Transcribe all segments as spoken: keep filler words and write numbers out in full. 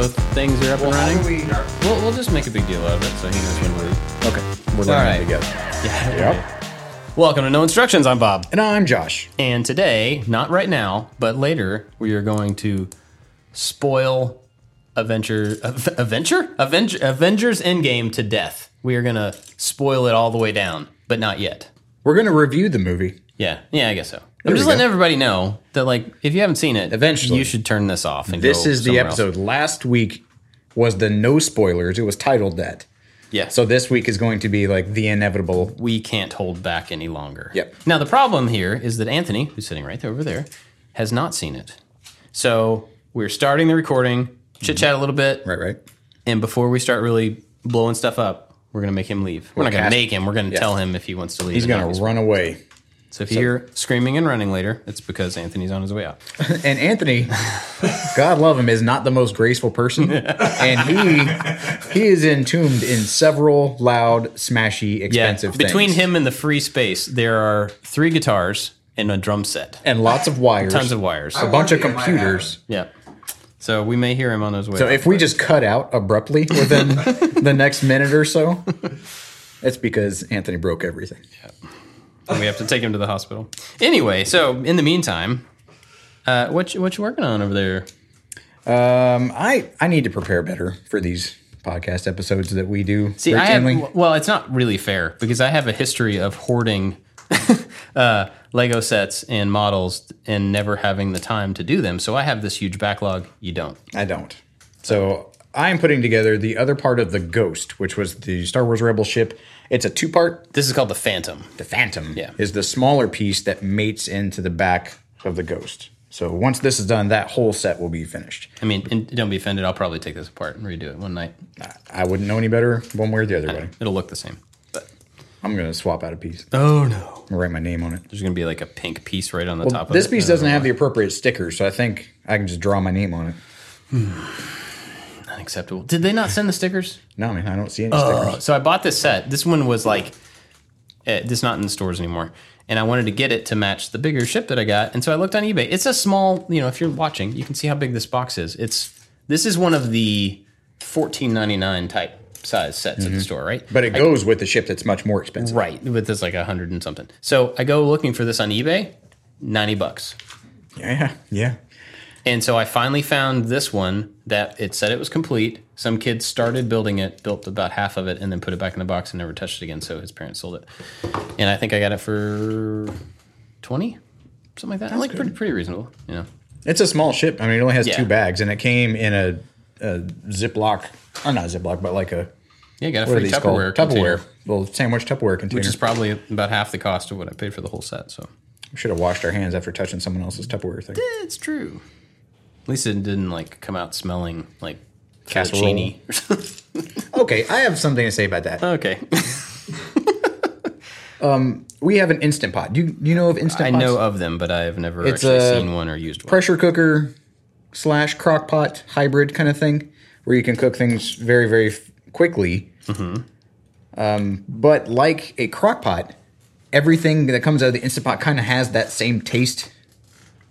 both things are up well, and running? How do we... We'll, we'll just make a big deal out of it, so he knows when we're... Okay. We're learning right. together. Yeah. Yep. Welcome to No Instructions. I'm Bob. And I'm Josh. And today, not right now, but later, we are going to spoil Avenger... Avenger? Avenger Avengers Endgame to death. We are going to spoil it all the way down, but not yet. We're going to review the movie. Yeah. Yeah, I guess so. There I'm just letting go. Everybody know that, like, if you haven't seen it, eventually you should turn this off. And this go is the episode. Else. Last week was the no spoilers. It was titled that. Yeah. So this week is going to be like the inevitable. We can't hold back any longer. Yep. Now the problem here is that Anthony, who's sitting right there over there, has not seen it. So we're starting the recording, chit chat a little bit, right, right, and before we start really blowing stuff up, we're gonna make him leave. We're, we're not gonna make him. We're gonna yes. tell him if he wants to leave. He's gonna run away. So if you so, hear screaming and running later, it's because Anthony's on his way out. And Anthony, God love him, is not the most graceful person. And he he is entombed in several loud, smashy, expensive yeah, between things. Between him and the free space, there are three guitars and a drum set. And lots of wires. Tons of wires. I a bunch of computers. Yeah. So we may hear him on his way. So if we just cut out abruptly within the next minute or so, it's because Anthony broke everything. Yeah. And we have to take him to the hospital. Anyway, so in the meantime, uh, what you, what you working on over there? Um, I I need to prepare better for these podcast episodes that we do. See, I have, well, it's not really fair because I have a history of hoarding uh, Lego sets and models and never having the time to do them. So I have this huge backlog. You don't. I don't. So I am putting together the other part of the Ghost, which was the Star Wars Rebel ship. It's a two-part. This is called the Phantom. The Phantom yeah. is the smaller piece that mates into the back of the Ghost. So once this is done, that whole set will be finished. I mean, and don't be offended. I'll probably take this apart and redo it one night. I wouldn't know any better one way or the other I way. Know. It'll look the same. But I'm going to swap out a piece. Oh, no. I'll write my name on it. There's going to be like a pink piece right on the well, top of this it. This piece doesn't have the appropriate sticker, so I think I can just draw my name on it. Hmm. Unacceptable. Did they not send the stickers? No, man, I don't see any uh, stickers. So I bought this set. This one was like, eh, this is not in the stores anymore. And I wanted to get it to match the bigger ship that I got. And so I looked on eBay. It's a small, you know, if you're watching, you can see how big this box is. It's This is one of the fourteen ninety-nine type size sets mm-hmm. at the store, right? But it goes I, with the ship that's much more expensive. Right, with this like a hundred and something. So I go looking for this on eBay, ninety bucks. Yeah, yeah. And so I finally found this one that it said it was complete. Some kids started building it, built about half of it, and then put it back in the box and never touched it again, so his parents sold it. And I think I got it for twenty dollars, something like that. That's like pretty, pretty reasonable, you know. It's a small ship. I mean, it only has yeah. two bags, and it came in a, a Ziploc, or not Ziploc, but like a... Yeah, you got a free Tupperware container. Tupperware, little sandwich Tupperware container. Which is probably about half the cost of what I paid for the whole set, so... We should have washed our hands after touching someone else's Tupperware thing. It's true. At least it didn't, like, come out smelling like casserole. Okay, I have something to say about that. Okay. um, we have an Instant Pot. Do you, do you know of Instant Pots? I know of them, but I have never it's actually seen one or used one. Pressure cooker slash crock pot hybrid kind of thing where you can cook things very, very f- quickly. Mm-hmm. Um, but like a crock pot, everything that comes out of the Instant Pot kind of has that same taste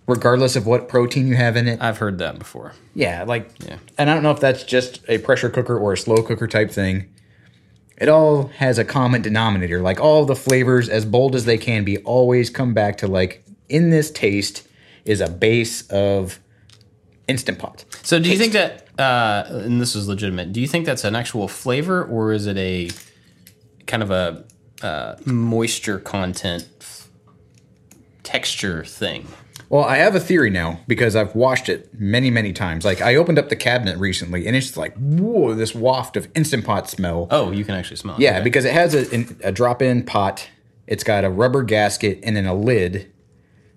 regardless of what protein you have in it. I've heard that before. Yeah, like, yeah. And I don't know if that's just a pressure cooker or a slow cooker type thing. It all has a common denominator. Like, all the flavors, as bold as they can be, always come back to, like, in this taste is a base of Instant Pot. So do taste. You think that, uh, and this is legitimate, do you think that's an actual flavor or is it a kind of a uh, moisture content f- texture thing? Well, I have a theory now because I've washed it many, many times. Like, I opened up the cabinet recently, and it's like, whoa, this waft of Instant Pot smell. Oh, you can actually smell it. Yeah, okay. Because it has a, a drop-in pot. It's got a rubber gasket and then a lid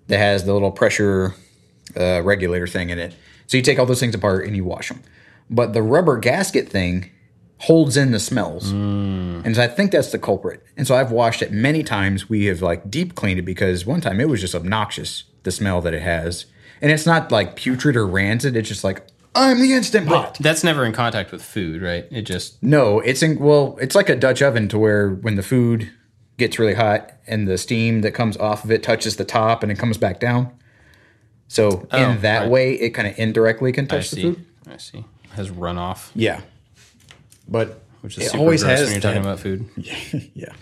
that has the little pressure uh, regulator thing in it. So you take all those things apart and you wash them. But the rubber gasket thing holds in the smells. Mm. And so I think that's the culprit. And so I've washed it many times. We have, like, deep cleaned it because one time it was just obnoxious. The smell that it has. And it's not like putrid or rancid. It's just like, I'm the Instant Pot. But that's never in contact with food, right? It just... No, it's in... Well, it's like a Dutch oven to where when the food gets really hot and the steam that comes off of it touches the top and it comes back down. So oh, in that right. way, it kind of indirectly can touch I the see. food. I see. has run off. Yeah. But which is it super always gross has when you're talking about food. Yeah. yeah.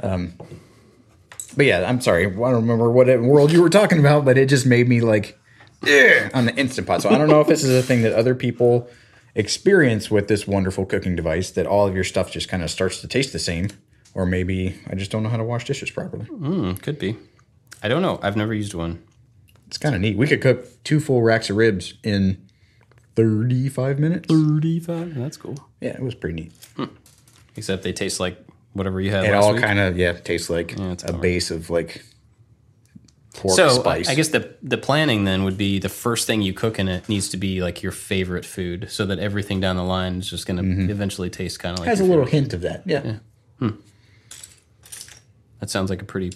Um, but yeah, I'm sorry. I don't remember what world you were talking about, but it just made me like yeah, on the Instant Pot. So I don't know if this is a thing that other people experience with this wonderful cooking device, that all of your stuff just kind of starts to taste the same. Or maybe I just don't know how to wash dishes properly. Mm, could be. I don't know. I've never used one. It's kind of neat. We could cook two full racks of ribs in thirty-five minutes. thirty-five? That's cool. Yeah, it was pretty neat. Hmm. Except they taste like whatever you had it last week. It all kind of, yeah, tastes like yeah, a base of like pork so, spice. So I guess the, the planning then would be the first thing you cook in it needs to be like your favorite food, so that everything down the line is just going to mm-hmm. eventually taste kind of like it has a little hint food. Of that, yeah. yeah. Hmm. That sounds like a pretty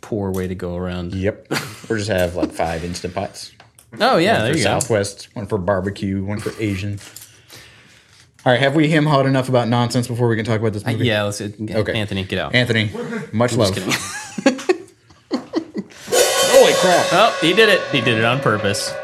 poor way to go around. Yep. Or just have like five Instant Pots. Oh, yeah. One there for you Southwest, go. One for barbecue, one for Asian. All right. Have we him hawed enough about nonsense before we can talk about this movie? Uh, yeah. Let's get, okay. Anthony, get out. Anthony, much I'm love. Holy crap. Oh, he did it. He did it on purpose.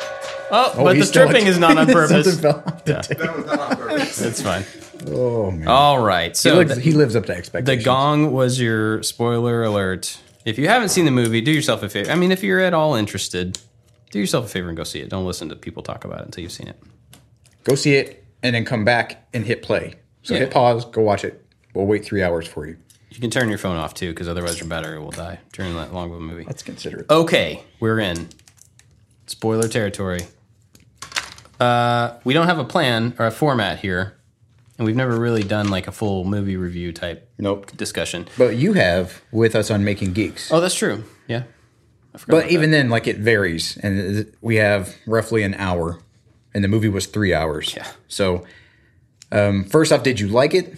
Oh, oh but the stripping is not on purpose. Yeah. That was not on purpose. That's fine. Oh, man. All right. So he lives, the, he lives up to expectations. The gong was your spoiler alert. If you haven't seen the movie, do yourself a favor. I mean, if you're at all interested, do yourself a favor and go see it. Don't listen to people talk about it until you've seen it. Go see it and then come back and hit play. So yeah. hit pause, go watch it. We'll wait three hours for you. You can turn your phone off, too, because otherwise your battery will die during that long of a movie. Let's consider it. Okay, we're in spoiler territory. Uh, we don't have a plan or a format here. And we've never really done like a full movie review type nope. discussion. But you have with us on Making Geeks. Oh, that's true. Yeah. I forgot but even that. Then, like it varies. And we have roughly an hour. And the movie was three hours. Yeah. So um, first off, did you like it?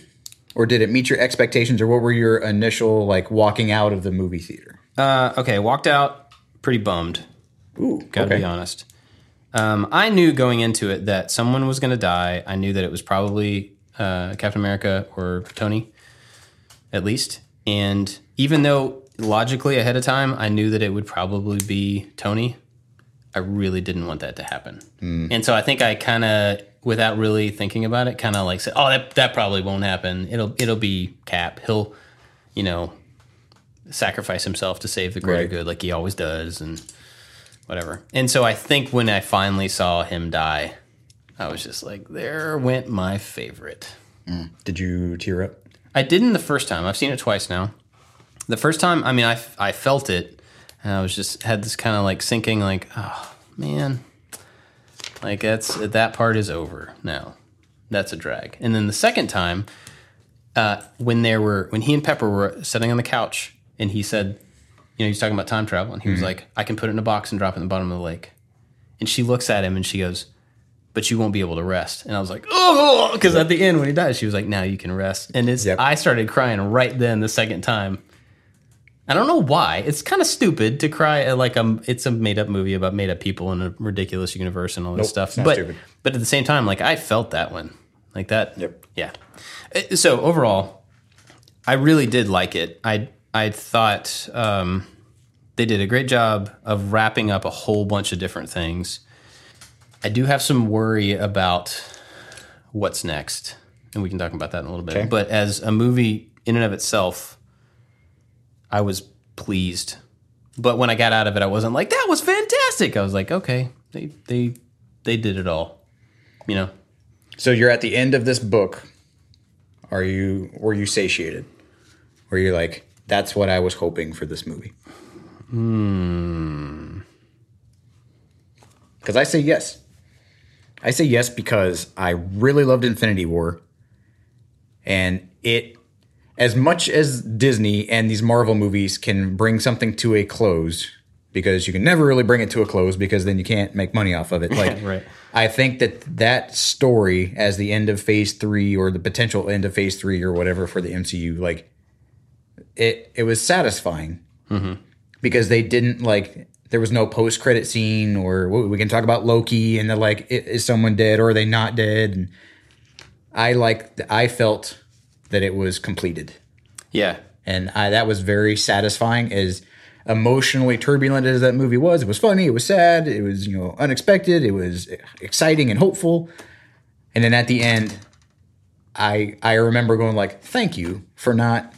Or did it meet your expectations? Or what were your initial like walking out of the movie theater? Uh, okay. Walked out pretty bummed. Ooh. Gotta okay. be honest. Um, I knew going into it that someone was going to die. I knew that it was probably... Uh, Captain America or Tony, at least. And even though logically ahead of time, I knew that it would probably be Tony, I really didn't want that to happen. Mm. And so I think I kind of, without really thinking about it, kind of like said, oh, that that probably won't happen. It'll it'll be Cap. He'll, you know, sacrifice himself to save the greater right. good like he always does and whatever. And so I think when I finally saw him die, I was just like, there went my favorite. Mm. Did you tear up? I didn't the first time. I've seen it twice now. The first time, I mean, I, I felt it. And I was just, had this kind of like sinking, like, oh, man. Like, that's that part is over now. That's a drag. And then the second time, uh, when there were, when he and Pepper were sitting on the couch, and he said, you know, he was talking about time travel, and he mm-hmm. was like, I can put it in a box and drop it in the bottom of the lake. And she looks at him, and she goes, but you won't be able to rest. And I was like, oh, because at the end when he dies, she was like, now you can rest. And it's, yep. I started crying right then the second time. I don't know why. It's kind of stupid to cry at like a, it's a made-up movie about made-up people in a ridiculous universe and all this nope, stuff. But stupid. But at the same time, like I felt that one. Like that. Yep. Yeah. So overall, I really did like it. I I thought um, they did a great job of wrapping up a whole bunch of different things. I do have some worry about what's next, and we can talk about that in a little bit. Okay. But as a movie in and of itself, I was pleased. But when I got out of it, I wasn't like, that was fantastic. I was like, okay, they they they did it all, you know? So you're at the end of this book. Are you, were you satiated? Were you like, that's what I was hoping for this movie? Hmm. Because I say yes. I say yes because I really loved Infinity War, and it, as much as Disney and these Marvel movies can bring something to a close, because you can never really bring it to a close because then you can't make money off of it. Like, right. I think that that story as the end of phase three or the potential end of phase three or whatever for the M C U, like it, it was satisfying mm-hmm. because they didn't like... There was no post-credit scene, or we can talk about Loki and the like. Is someone dead, or are they not dead? And I like, I felt that it was completed. Yeah, and I, that was very satisfying. As emotionally turbulent as that movie was, it was funny, it was sad, it was, you know, unexpected, it was exciting and hopeful. And then at the end, I I remember going like, thank you for not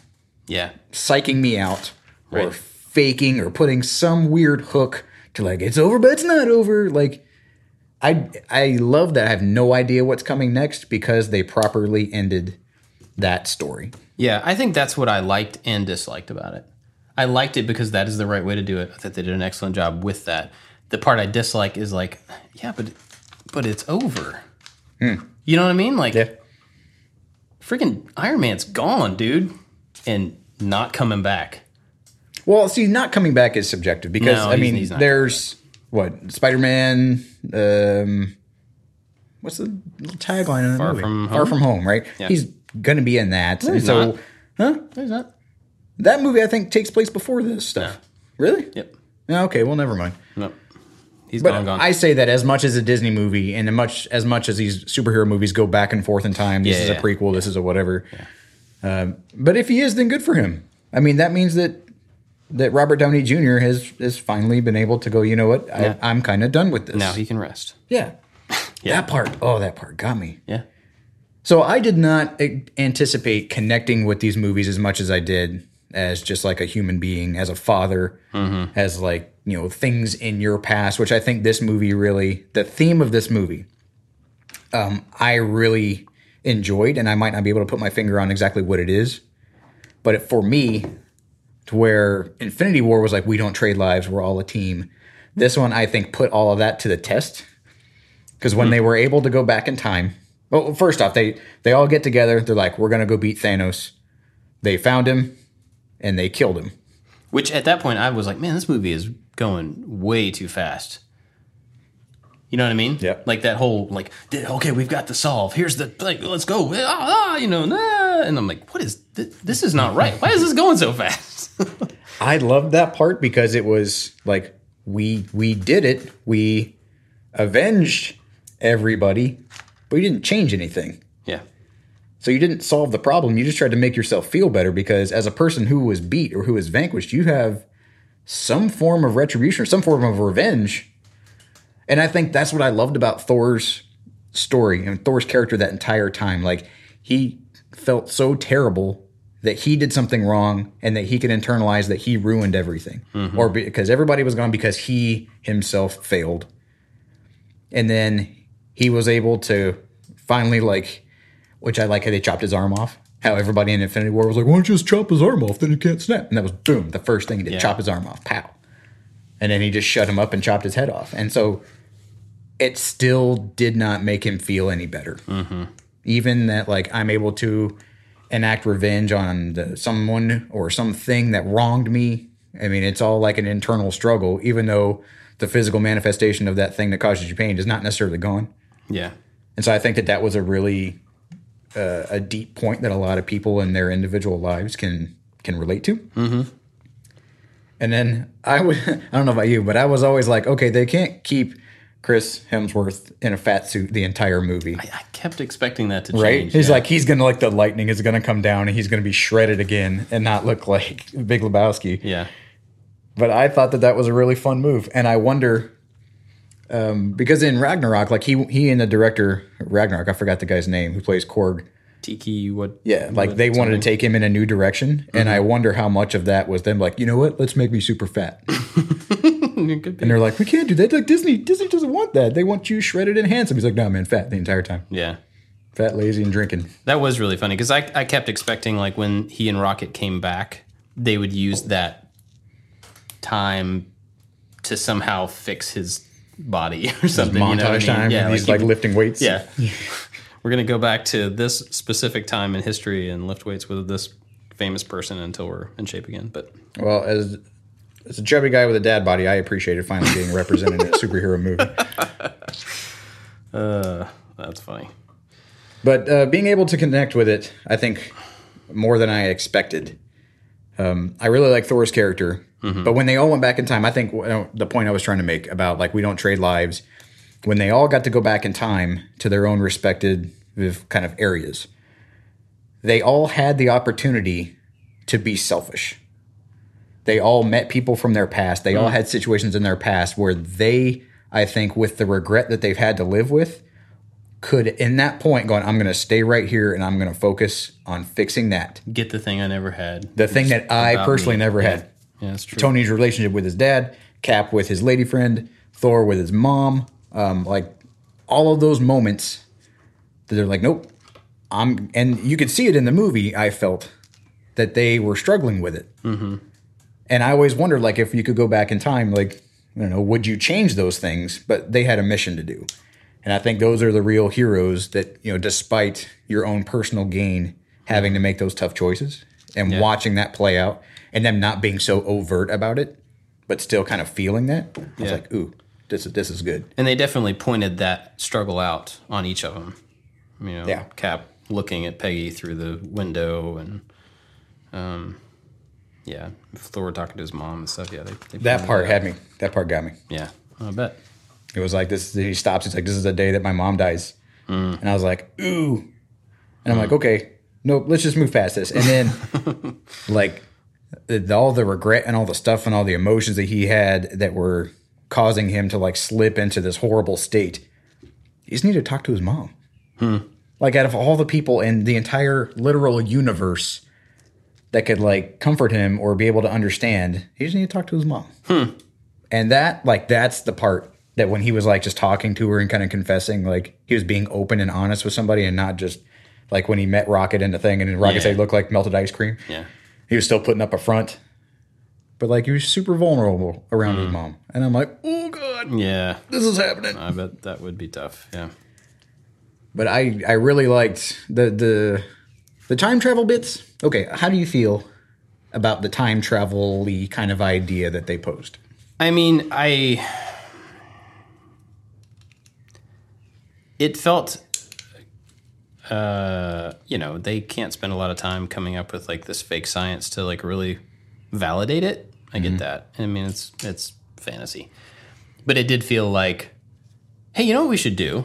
yeah. psyching me out right. or faking or putting some weird hook to like, it's over, but it's not over. Like, I I love that I have no idea what's coming next because they properly ended that story. Yeah, I think that's what I liked and disliked about it. I liked it because that is the right way to do it. I thought they did an excellent job with that. The part I dislike is like, yeah, but but it's over. Mm. You know what I mean? Like, yeah. freaking Iron Man's gone, dude, and not coming back. Well, see, not coming back is subjective because, no, I he's, mean, he's there's, what, Spider-Man, um, what's the little tagline in that Far movie? From Far From Home, right? Yeah. He's going to be in that. No, he's so, not. Huh? There's not. That movie, I think, takes place before this stuff. No. Really? Yep. Okay, well, never mind. No. He's but gone, gone. I say that as much as a Disney movie and much, as much as these superhero movies go back and forth in time, this yeah, is yeah, a prequel, yeah. this is a whatever. Yeah. Um, but if he is, then good for him. I mean, that means that that Robert Downey Junior has, has finally been able to go, you know what, yeah. I, I'm kind of done with this. Now he can rest. Yeah. yeah. That part, oh, that part got me. Yeah. So I did not anticipate connecting with these movies as much as I did as just like a human being, as a father, mm-hmm. as like, you know, things in your past, which I think this movie really, the theme of this movie, um, I really enjoyed, and I might not be able to put my finger on exactly what it is, but it, for me, to where Infinity War was like, we don't trade lives, we're all a team. This one, I think, put all of that to the test, because when mm-hmm. they were able to go back in time, well, first off, they, they all get together, they're like, we're going to go beat Thanos. They found him. And they killed him. Which, at that point, I was like, man, this movie is going way too fast. You know what I mean? Yeah. Like, that whole, like, okay, we've got the solve. Here's the, like, let's go. Ah, ah, you know, nah. And I'm like, what is, th- this is not right. Why is this going so fast? I loved that part because it was, like, we we did it. We avenged everybody, but we didn't change anything. Yeah. So you didn't solve the problem. You just tried to make yourself feel better because as a person who was beat or who was vanquished, you have some form of retribution or some form of revenge. And I think that's what I loved about Thor's story and Thor's character that entire time. Like, he felt so terrible that he did something wrong and that he could internalize that he ruined everything. Mm-hmm. Or because everybody was gone because he himself failed. And then he was able to finally, like... Which I like how they chopped his arm off. How everybody in Infinity War was like, why don't you just chop his arm off? Then he can't snap. And that was, boom, the first thing he did, yeah. chop his arm off. Pow. And then he just shut him up and chopped his head off. And so it still did not make him feel any better. Mm-hmm. Even that, like, I'm able to enact revenge on the, someone or something that wronged me. I mean, it's all like an internal struggle, even though the physical manifestation of that thing that causes you pain is not necessarily gone. Yeah. And so I think that that was a really... Uh, a deep point that a lot of people in their individual lives can can relate to. Mm-hmm. And then I would, I don't know about you, but I was always like, okay, they can't keep Chris Hemsworth in a fat suit the entire movie. I, I kept expecting that to change. Right? He's yeah. like, he's going to, like, the lightning is going to come down and he's going to be shredded again and not look like Big Lebowski. Yeah. But I thought that that was a really fun move. And I wonder, Um, because in Ragnarok, like he he and the director Ragnarok, I forgot the guy's name who plays Korg. Tiki, what? Yeah, like what, they wanted something? To take him in a new direction, mm-hmm. and I wonder how much of that was them like, you know what, let's make me super fat. It could be. And they're like, we can't do that. Like Disney, Disney doesn't want that. They want you shredded and handsome. He's like, no, man, fat the entire time. Yeah, fat, lazy, and drinking. That was really funny because I I kept expecting like when he and Rocket came back, they would use that time to somehow fix his. Body or something. Montage, you know what I mean? Time. Yeah, he's like, like lifting weights. Yeah. We're going to go back to this specific time in history and lift weights with this famous person until we're in shape again. But well, as, as a chubby guy with a dad body, I appreciated finally being represented in a superhero movie. Uh, that's funny. But uh, being able to connect with it, I think, more than I expected. Um, I really like Thor's character. Mm-hmm. But when they all went back in time, I think the point I was trying to make about, like, we don't trade lives, when they all got to go back in time to their own respected kind of areas, they all had the opportunity to be selfish. They all met people from their past. They mm-hmm. all had situations in their past where they, I think, with the regret that they've had to live with, could, in that point, going, I'm going to stay right here and I'm going to focus on fixing that. Get the thing I never had. The thing that I personally me. never yeah. had. Yeah, that's true. Tony's relationship with his dad, Cap with his lady friend, Thor with his mom. Um, like, all of those moments that they're like, nope. I'm, and you could see it in the movie, I felt, that they were struggling with it. Mm-hmm. And I always wondered, like, if you could go back in time, like, I don't know, would you change those things? But they had a mission to do. And I think those are the real heroes that, you know, despite your own personal gain, having to make those tough choices and yeah. watching that play out and them not being so overt about it, but still kind of feeling that. I yeah. was like, ooh, this is, this is good. And they definitely pointed that struggle out on each of them. You know, yeah. Cap looking at Peggy through the window and... um. Yeah, Thor talking to his mom and stuff. Yeah, they, they that part had me. That part got me. Yeah, I bet. It was like this. He stops. He's like, "This is the day that my mom dies," mm. and I was like, "Ooh," and I'm mm. like, "Okay, nope, let's just move past this." And then, like, the, all the regret and all the stuff and all the emotions that he had that were causing him to like slip into this horrible state. He just needed to talk to his mom. Hmm. Like, out of all the people in the entire literal universe that could, like, comfort him or be able to understand, he just needed to talk to his mom. Hmm. And that, like, that's the part that when he was, like, just talking to her and kind of confessing, like, he was being open and honest with somebody and not just, like, when he met Rocket in the thing and Rocket yeah. said he looked like melted ice cream. Yeah. He was still putting up a front. But, like, he was super vulnerable around mm. his mom. And I'm like, oh, God. Yeah. This is happening. I bet that would be tough. Yeah. But I, I really liked the the... the time travel bits, okay, how do you feel about the time travel-y kind of idea that they posed? I mean, I... It felt, uh, you know, they can't spend a lot of time coming up with, like, this fake science to, like, really validate it. I mm-hmm. get that. I mean, it's it's fantasy. But it did feel like, hey, you know what we should do?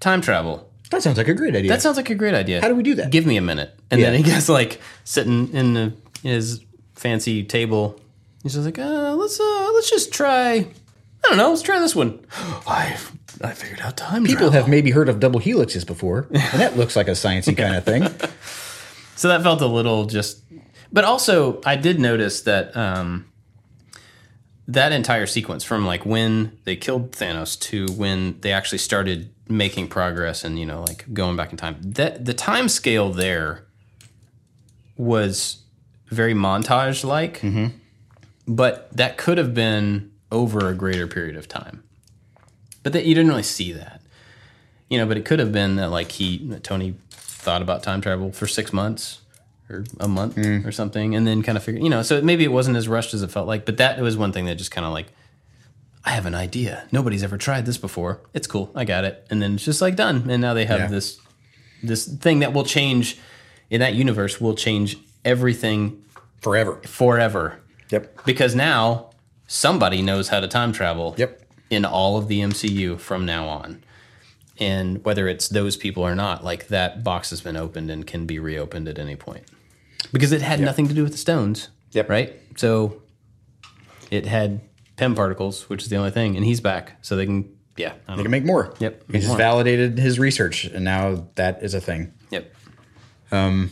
Time travel. That sounds like a great idea. That sounds like a great idea. How do we do that? Give me a minute. And yeah. then he gets, like, sitting in the, his fancy table. He's just like, uh, let's uh, let's just try, I don't know, let's try this one. I I figured out time People travel. Have maybe heard of double helixes before, and that looks like a sciencey kind of thing. So that felt a little just... But also, I did notice that um, that entire sequence from, like, when they killed Thanos to when they actually started making progress and, you know, like, going back in time. That the time scale there was very montage-like, mm-hmm. but that could have been over a greater period of time. But that you didn't really see that, you know. But it could have been that, like, he that Tony thought about time travel for six months or a month mm. or something, and then kind of figured, you know. So maybe it wasn't as rushed as it felt like. But that was one thing that just kind of like, I have an idea. Nobody's ever tried this before. It's cool. I got it. And then it's just like done. And now they have yeah. this this thing that will change, in that universe, will change everything forever. Forever. Yep. Because now somebody knows how to time travel yep. in all of the M C U from now on. And whether it's those people or not, like, that box has been opened and can be reopened at any point. Because it had yep. nothing to do with the stones. Yep. Right? So it had... P E M particles, which is the only thing, and he's back, so they can, yeah. I don't they can know. make more. Yep. He just more. validated his research, and now that is a thing. Yep. Um,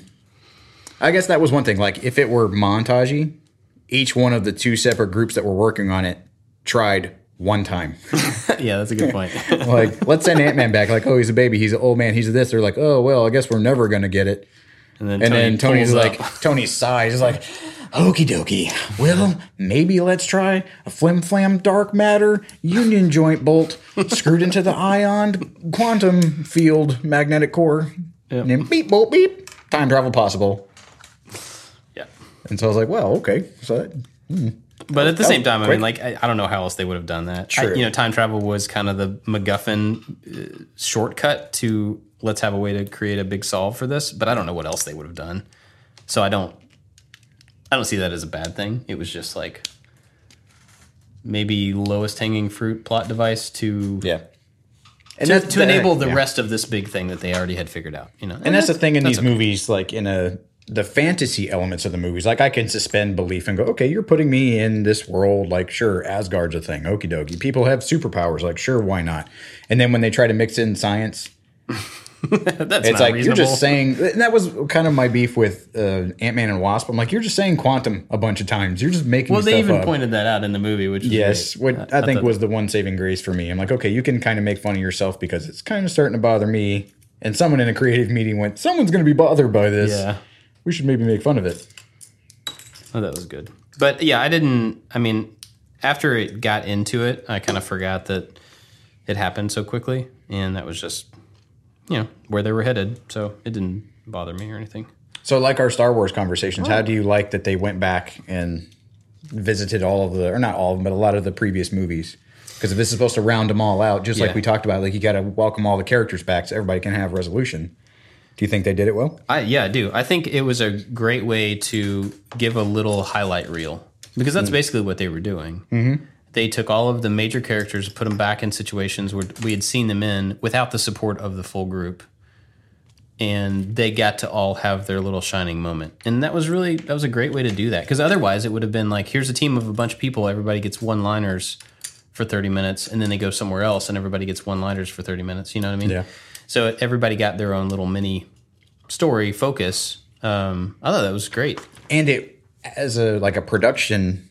I guess that was one thing. Like, if it were montage-y, each one of the two separate groups that were working on it tried one time. Yeah, that's a good point. Like, let's send Ant-Man back. Like, oh, he's a baby. He's an old man. He's this. They're like, oh, well, I guess we're never going to get it. And then, and Tony then Tony's like, Tony sighs. He's like... Okie dokie. Well, maybe let's try a flim flam dark matter union joint bolt screwed into the ion quantum field magnetic core. Yep. And then beep, bolt, beep. Time travel possible. Yeah. And so I was like, well, okay. So, hmm. But at the same time, quick. I mean, like, I, I don't know how else they would have done that. True. I, you know, time travel was kind of the MacGuffin uh, shortcut to let's have a way to create a big solve for this. But I don't know what else they would have done. So I don't. I don't see that as a bad thing. It was just like maybe lowest hanging fruit plot device to yeah, and to, to enable the yeah. rest of this big thing that they already had figured out. You know, and, and that's, that's the thing in these okay. movies, like in a the fantasy elements of the movies. Like, I can suspend belief and go, okay, you're putting me in this world. Like, sure, Asgard's a thing. Okie dokie. People have superpowers. Like, sure, why not? And then when they try to mix in science, that's it's like, reasonable. You're just saying, and that was kind of my beef with uh, Ant-Man and Wasp. I'm like, you're just saying quantum a bunch of times. You're just making well, stuff up. Well, they even up. pointed that out in the movie, which yes, is what I, I think I was the one saving grace for me. I'm like, okay, you can kind of make fun of yourself because it's kind of starting to bother me. And someone in a creative meeting went, someone's going to be bothered by this. Yeah. We should maybe make fun of it. Oh, that was good. But yeah, I didn't, I mean, after it got into it, I kind of forgot that it happened so quickly. And that was just, you know, where they were headed. So it didn't bother me or anything. So like our Star Wars conversations, oh. how do you like that they went back and visited all of the, or not all of them, but a lot of the previous movies? Because if this is supposed to round them all out, just yeah. like we talked about, like you got to welcome all the characters back so everybody can have resolution. Do you think they did it well? I, yeah, I do. I think it was a great way to give a little highlight reel because that's mm. basically what they were doing. Mm-hmm. They took all of the major characters, put them back in situations where we had seen them in without the support of the full group, and they got to all have their little shining moment. And that was really, that was a great way to do that because otherwise it would have been like, here's a team of a bunch of people, everybody gets one-liners for thirty minutes, and then they go somewhere else, and everybody gets one-liners for thirty minutes. You know what I mean? Yeah. So everybody got their own little mini story focus. Um, I thought that was great. And it, as a like a production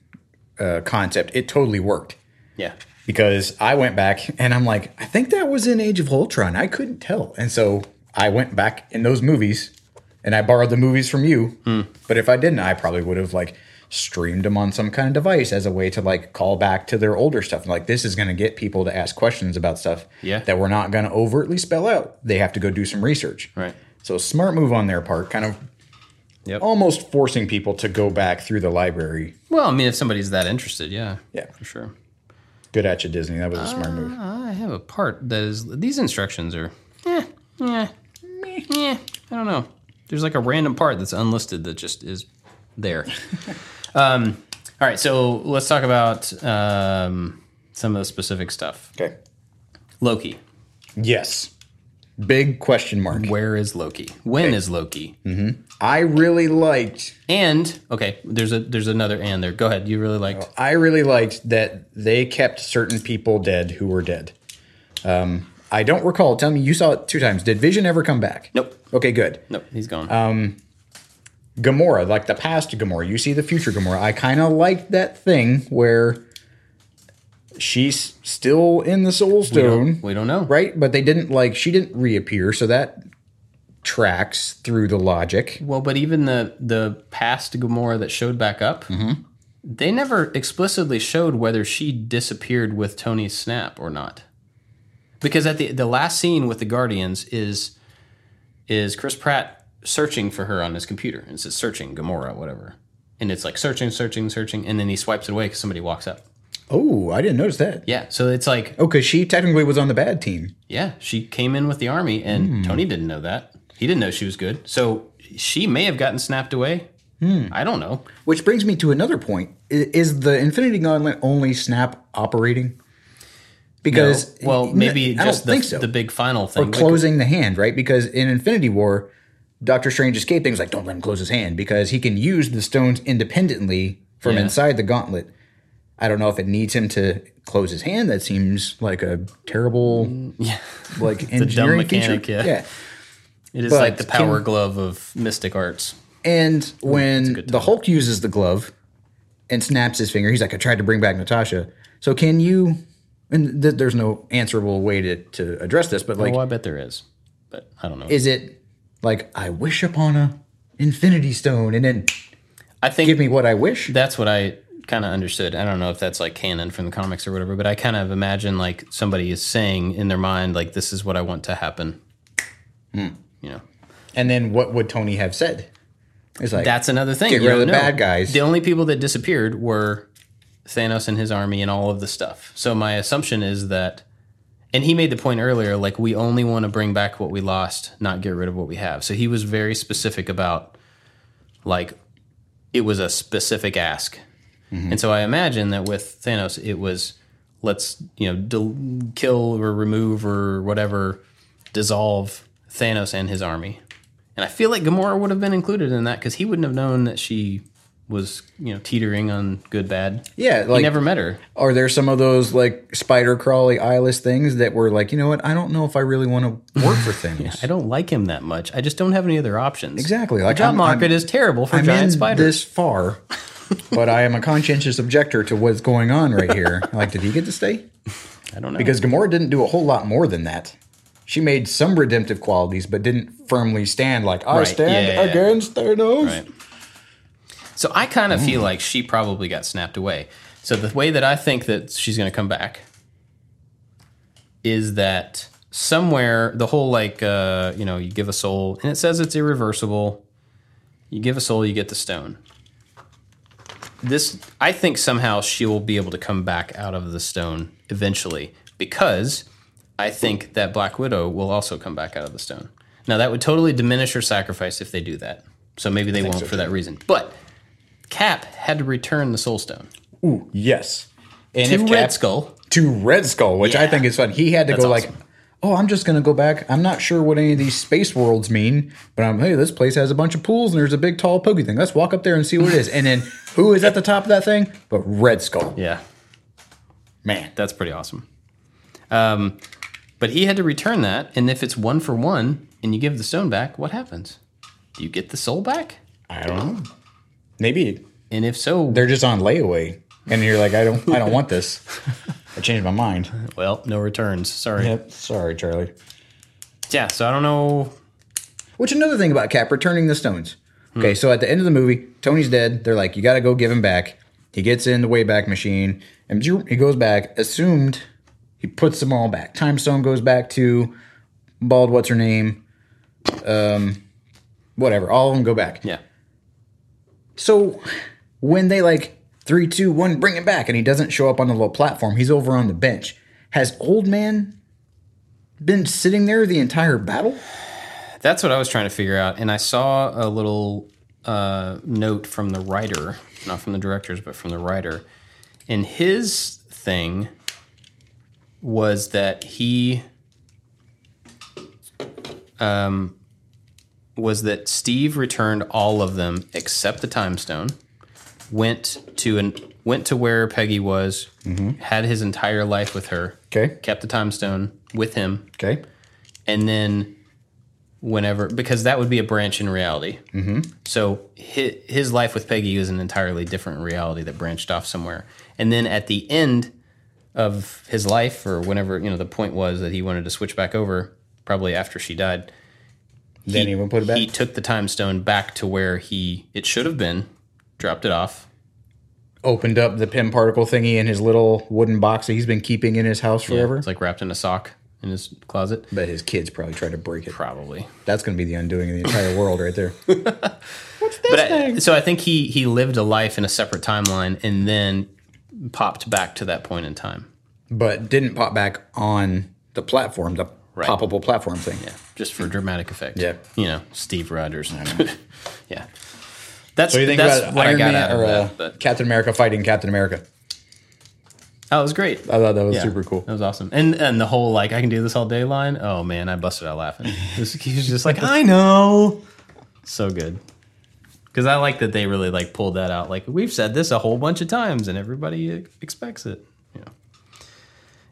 uh, concept, it totally worked. Yeah. Because I went back, and I'm like, I think that was in Age of Ultron. I couldn't tell. And so I went back in those movies, and I borrowed the movies from you. Mm. But if I didn't, I probably would have, like, streamed them on some kind of device as a way to like call back to their older stuff. Like, this is going to get people to ask questions about stuff yeah. that we're not going to overtly spell out. They have to go do some research. Right. So smart move on their part, kind of yep. almost forcing people to go back through the library. Well, I mean, if somebody's that interested, yeah. Yeah. For sure. Good at you, Disney. That was a smart uh, move. I have a part that is, these instructions are, eh, yeah, yeah, I don't know. There's like a random part that's unlisted that just is there. Um, all right, so let's talk about um, some of the specific stuff. Okay. Loki. Yes. Big question mark. Where is Loki? When okay. is Loki? Mm-hmm. I really liked... And, okay, there's a there's another and there. Go ahead. You really liked... I really liked that they kept certain people dead who were dead. Um, I don't recall. Tell me, you saw it two times. Did Vision ever come back? Nope. Okay, good. Nope, he's gone. Um... Gamora, like the past Gamora, you see the future Gamora. I kind of liked that thing where she's still in the Soul Stone. We don't, we don't know. Right? But they didn't, like, she didn't reappear, so that tracks through the logic. Well, but even the, the past Gamora that showed back up, mm-hmm. they never explicitly showed whether she disappeared with Tony's snap or not. Because at the, the last scene with the Guardians is is Chris Pratt searching for her on his computer, and it says searching Gamora, whatever, and it's like searching, searching, searching, and then he swipes it away because somebody walks up. Oh, I didn't notice that. Yeah, so it's like, oh, because she technically was on the bad team. Yeah, she came in with the army, and mm. Tony didn't know that. He didn't know she was good, so she may have gotten snapped away. Mm. I don't know. Which brings me to another point: is the Infinity Gauntlet only snap operating? Because no. well, maybe no, just I don't the, think so. The big final thing, or closing like, the hand, right? Because in Infinity War, Doctor Strange escaped things like, don't let him close his hand, because he can use the stones independently from yeah. inside the gauntlet. I don't know if it needs him to close his hand. That seems like a terrible yeah. like engineering mechanic, feature. Yeah. yeah. It is but like the power can, glove of mystic arts. And when the Hulk uses the glove and snaps his finger, he's like, I tried to bring back Natasha. So can you – and th- there's no answerable way to, to address this, but like – Oh, I bet there is, but I don't know. Is it – like, I wish upon a infinity stone, and then I think give me what I wish? That's what I kind of understood. I don't know if that's, like, canon from the comics or whatever, but I kind of imagine, like, somebody is saying in their mind, like, this is what I want to happen. Mm. You know? And then what would Tony have said? It's like, that's another thing. Get rid of the bad guys. The only people that disappeared were Thanos and his army and all of the stuff. So my assumption is that... And he made the point earlier, like, we only want to bring back what we lost, not get rid of what we have. So he was very specific about, like, it was a specific ask. Mm-hmm. And so I imagine that with Thanos, it was, let's, you know, del- kill or remove or whatever, dissolve Thanos and his army. And I feel like Gamora would have been included in that because he wouldn't have known that she was, you know, teetering on good, bad. Yeah. Like, he never met her. Are there some of those, like, spider crawly eyeless things that were like, you know what, I don't know if I really want to work for Thanos. Yeah, I don't like him that much. I just don't have any other options. Exactly. Like, the job I'm, market I'm, is terrible for I'm giant in spiders. this far, but I am a conscientious objector to what's going on right here. Like, did he get to stay? I don't know. Because Gamora didn't do a whole lot more than that. She made some redemptive qualities, but didn't firmly stand like, I right. stand yeah, yeah, against yeah. Thanos. Right. So I kind of mm. feel like she probably got snapped away. So the way that I think that she's going to come back is that somewhere, the whole like, uh, you know, you give a soul, and it says it's irreversible. You give a soul, you get the stone. This, I think somehow she will be able to come back out of the stone eventually, because I think that Black Widow will also come back out of the stone. Now, that would totally diminish her sacrifice if they do that. So maybe they won't so, for too. that reason. But Cap had to return the Soul Stone. Ooh, yes. And to if Cap, Red Skull. To Red Skull, which yeah. I think is fun. He had to That's go awesome. like, oh, I'm just going to go back. I'm not sure what any of these space worlds mean, but I'm, hey, this place has a bunch of pools and there's a big, tall, pokey thing. Let's walk up there and see what it is. And then who is at the top of that thing? But Red Skull. Yeah. Man. That's pretty awesome. Um... But he had to return that, and if it's one for one, and you give the stone back, what happens? Do you get the soul back? I don't know. Maybe. And if so, they're just on layaway, and you're like, I don't, I don't want this. I changed my mind. Well, no returns. Sorry. Yep. Sorry, Charlie. Yeah. So I don't know. Which another thing about Cap returning the stones. Okay, hmm. so at the end of the movie, Tony's dead. They're like, you got to go give him back. He gets in the Wayback Machine, and he goes back. Assumed. He puts them all back. Time Stone goes back to Bald, what's her name? Um, whatever. All of them go back. Yeah. So when they like three, two, one, bring him back, and he doesn't show up on the little platform, he's over on the bench. Has Old Man been sitting there the entire battle? That's what I was trying to figure out. And I saw a little uh, note from the writer, not from the directors, but from the writer. And his thing was that he um, was that Steve returned all of them except the Time Stone, went to an went to where Peggy was, mm-hmm. had his entire life with her, okay. kept the Time Stone with him, okay. and then whenever, because that would be a branch in reality. Mm-hmm. So his, his life with Peggy is an entirely different reality that branched off somewhere. And then at the end of his life, or whenever, you know, the point was that he wanted to switch back over, probably after she died. Didn't even put it back? He took the Time Stone back to where he it should have been, dropped it off. Opened up the pin particle thingy in his little wooden box that he's been keeping in his house forever. Yeah, it's like wrapped in a sock in his closet. But his kids probably tried to break it. Probably. That's going to be the undoing of the entire world right there. What's this but thing? I, so I think he, he lived a life in a separate timeline and then popped back to that point in time. But didn't pop back on the platform, the right. poppable platform thing. Yeah, just for dramatic effect. Yeah. You know, Steve Rogers. I know. yeah. That's, so you think that's about what Iron I got Man out or, of that. But. Captain America fighting Captain America. Oh, it was great. I thought that was yeah, super cool. That was awesome. And and the whole, like, I can do this all day line, oh, man, I busted out laughing. He was just like, I know. So good. Because I like that they really, like, pulled that out. Like, we've said this a whole bunch of times, and everybody expects it. You know,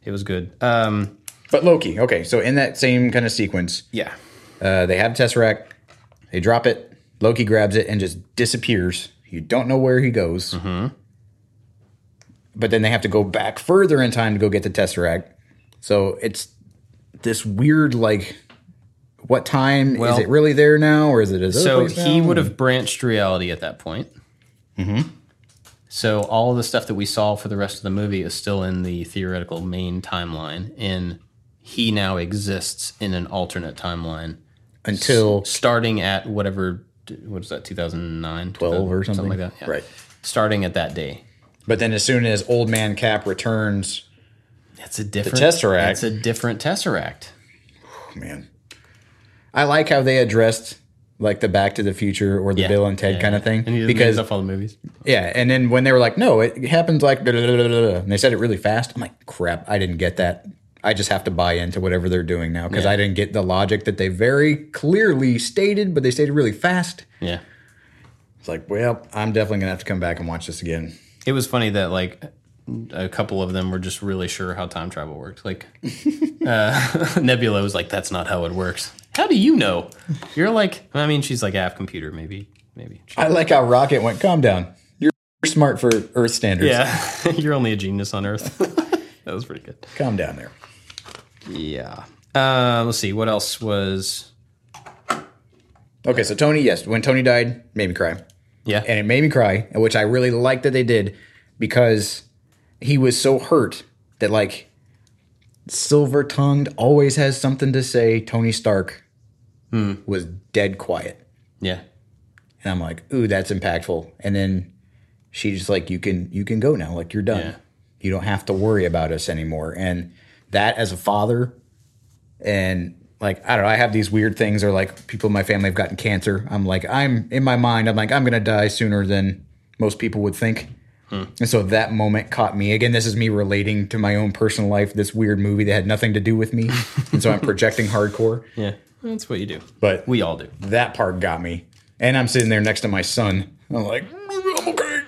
it was good. Um, but Loki, okay, so in that same kind of sequence. Yeah. Uh, they have Tesseract. They drop it. Loki grabs it and just disappears. You don't know where he goes. Mm-hmm. But then they have to go back further in time to go get the Tesseract. So it's this weird, like... What time? Well, is it really there now, or is it as So he would have branched reality at that point. Mm-hmm. So all of the stuff that we saw for the rest of the movie is still in the theoretical main timeline, and he now exists in an alternate timeline. Until... S- starting at whatever, what is that, two thousand nine? twelve or something? Something like that. Yeah. Right. Starting at that day. But then as soon as Old Man Cap returns that's a different, the Tesseract... It's a different Tesseract. Oh, man. I like how they addressed like the Back to the Future or the yeah, Bill and Ted yeah, kind of thing. And you because all the movies. Yeah, and then when they were like, no, it happens like, blah, blah, blah, blah, and they said it really fast. I'm like, crap, I didn't get that. I just have to buy into whatever they're doing now because yeah. I didn't get the logic that they very clearly stated, but they stated really fast. Yeah. It's like, well, I'm definitely going to have to come back and watch this again. It was funny that, like, a couple of them were just really sure how time travel worked. Like, uh, Nebula was like, that's not how it works. How do you know? You're like, I mean, she's like half computer, maybe. maybe. I like how Rocket went, calm down. You're smart for Earth standards. Yeah, you're only a genius on Earth. That was pretty good. Calm down there. Yeah. Uh, let's see, what else was... Okay, so Tony, yes, when Tony died, made me cry. Yeah. And it made me cry, which I really liked that they did because he was so hurt that, like, silver-tongued always has something to say. Tony Stark hmm. was dead quiet. Yeah. And I'm like, ooh, that's impactful. And then she's just like, you can you can go now. Like, you're done. Yeah. You don't have to worry about us anymore. And that as a father and... Like, I don't know, I have these weird things or, like, people in my family have gotten cancer. I'm like, I'm, in my mind, I'm like, I'm going to die sooner than most people would think. Hmm. And so that moment caught me. Again, this is me relating to my own personal life, this weird movie that had nothing to do with me. And so I'm projecting hardcore. Yeah, that's what you do. But we all do. That part got me. And I'm sitting there next to my son. I'm like, I'm okay.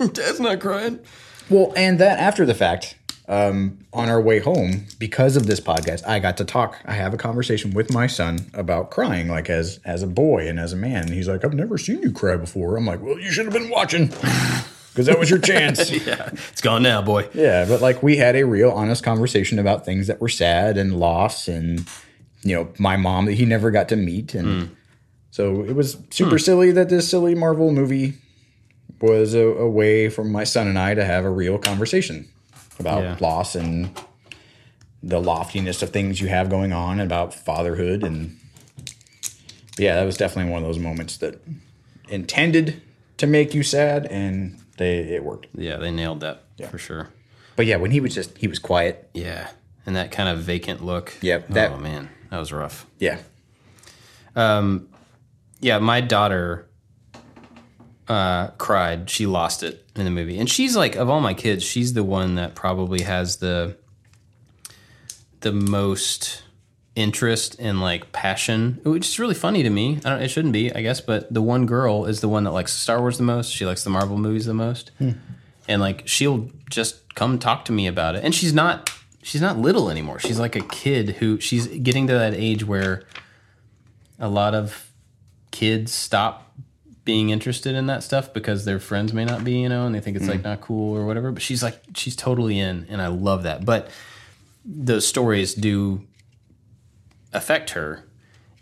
Dad's not crying. Well, and that after the fact... Um, on our way home, because of this podcast, I got to talk. I have a conversation with my son about crying, like as as a boy and as a man. And he's like, I've never seen you cry before. I'm like, well, you should have been watching because that was your chance. Yeah, it's gone now, boy. Yeah, but like we had a real honest conversation about things that were sad and loss and, you know, my mom that he never got to meet. And mm. so it was super mm. silly that this silly Marvel movie was a, a way for my son and I to have a real conversation. About yeah. loss and the loftiness of things you have going on, and about fatherhood, and yeah, that was definitely one of those moments that intended to make you sad, and they it worked. Yeah, they nailed that yeah. for sure. But yeah, when he was just he was quiet. Yeah, and that kind of vacant look. Yep. That, oh man, that was rough. Yeah. Um, yeah, my daughter uh, cried. She lost it. In the movie, and she's like, of all my kids, she's the one that probably has the the most interest and like passion, which is really funny to me. I don't, it shouldn't be, I guess, but the one girl is the one that likes Star Wars the most. She likes the Marvel movies the most, hmm. and like she'll just come talk to me about it. And she's not she's not little anymore. She's like a kid who she's getting to that age where a lot of kids stop being interested in that stuff because their friends may not be, you know, and they think it's mm. like not cool or whatever, but she's like, she's totally in. And I love that. But those stories do affect her.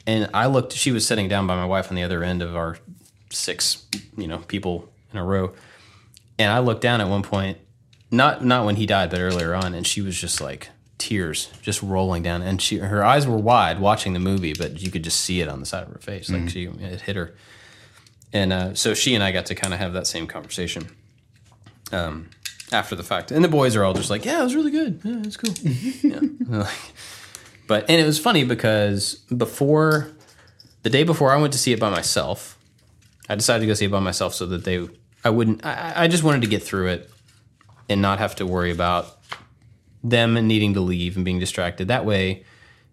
And I looked, she was sitting down by my wife on the other end of our six, you know, people in a row. And I looked down at one point, not, not when he died, but earlier on. And she was just like tears just rolling down. And she, her eyes were wide watching the movie, but you could just see it on the side of her face. Mm. Like she, it hit her. And uh, so she and I got to kind of have that same conversation um, after the fact. And the boys are all just like, yeah, it was really good. Yeah, it's cool. Yeah. But, and it was funny because before, the day before I went to see it by myself, I decided to go see it by myself so that they, I wouldn't, I, I just wanted to get through it and not have to worry about them needing to leave and being distracted. That way,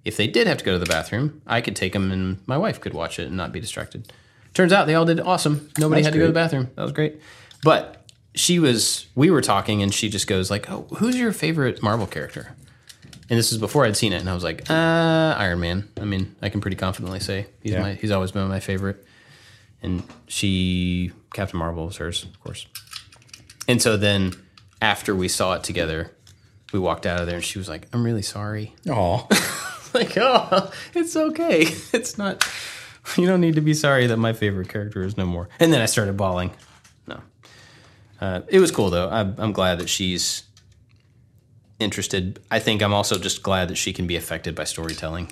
if they did have to go to the bathroom, I could take them and my wife could watch it and not be distracted. Turns out they all did awesome. Nobody That's had to great. Go to the bathroom. That was great. But she was, we were talking and she just goes like, oh, who's your favorite Marvel character? And this is before I'd seen it. And I was like, uh, Iron Man. I mean, I can pretty confidently say he's yeah. my, he's always been my favorite. And she, Captain Marvel was hers, of course. And so then after we saw it together, we walked out of there and she was like, I'm really sorry. Aw. Like, oh, it's okay. It's not... You don't need to be sorry that my favorite character is no more. And then I started bawling. No. Uh, it was cool, though. I'm, I'm glad that she's interested. I think I'm also just glad that she can be affected by storytelling.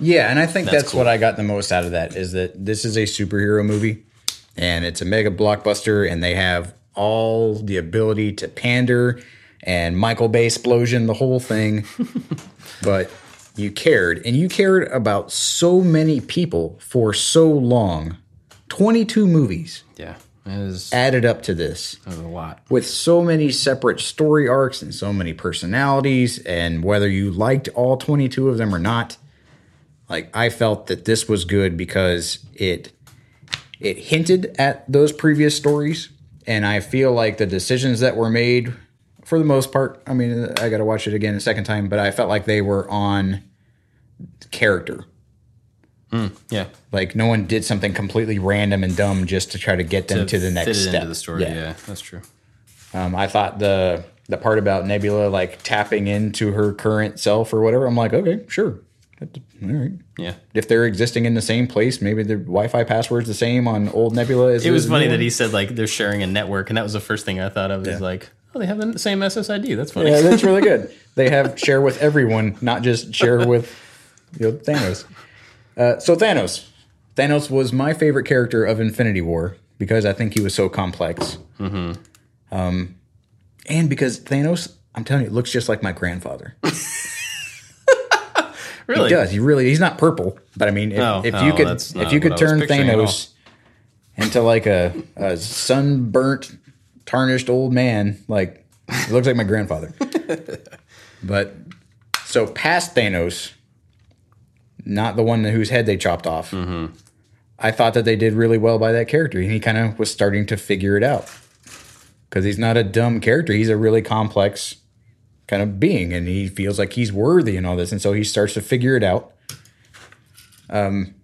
Yeah, and I think that's, that's cool. What I got the most out of that is that this is a superhero movie, and it's a mega blockbuster, and they have all the ability to pander and Michael Bay explosion, the whole thing. But... You cared, and you cared about so many people for so long. twenty-two movies. Yeah. Is, added up to this. That was a lot. With so many separate story arcs and so many personalities, and whether you liked all twenty-two of them or not, like, I felt that this was good because it it hinted at those previous stories, and I feel like the decisions that were made, for the most part, I mean, I got to watch it again a second time, but I felt like they were on character. Mm, yeah. Like, no one did something completely random and dumb just to try to get them to, to the next fit it step. Into the story. Yeah. yeah, that's true. Um, I thought the the part about Nebula, like, tapping into her current self or whatever, I'm like, okay, sure. All right. Yeah. If they're existing in the same place, maybe their Wi-Fi password's the same on old Nebula. As it was funny that he said, like, they're sharing a network, and that was the first thing I thought of. Yeah. Is like, oh, they have the same S S I D. That's funny. Yeah, that's really good. They have share with everyone, not just share with, you know, Thanos. Uh, so Thanos. Thanos was my favorite character of Infinity War because I think he was so complex. Mm-hmm. Um, and because Thanos, I'm telling you, looks just like my grandfather. Really? He does. He really, he's not purple, but I mean, if, oh, if you oh, could, if you could turn Thanos into like a, a sunburnt, tarnished old man, like, he looks like my grandfather. But so past Thanos, not the one whose head they chopped off. Mm-hmm. I thought that they did really well by that character, and he kind of was starting to figure it out because he's not a dumb character. He's a really complex kind of being, and he feels like he's worthy and all this, and so he starts to figure it out. Um,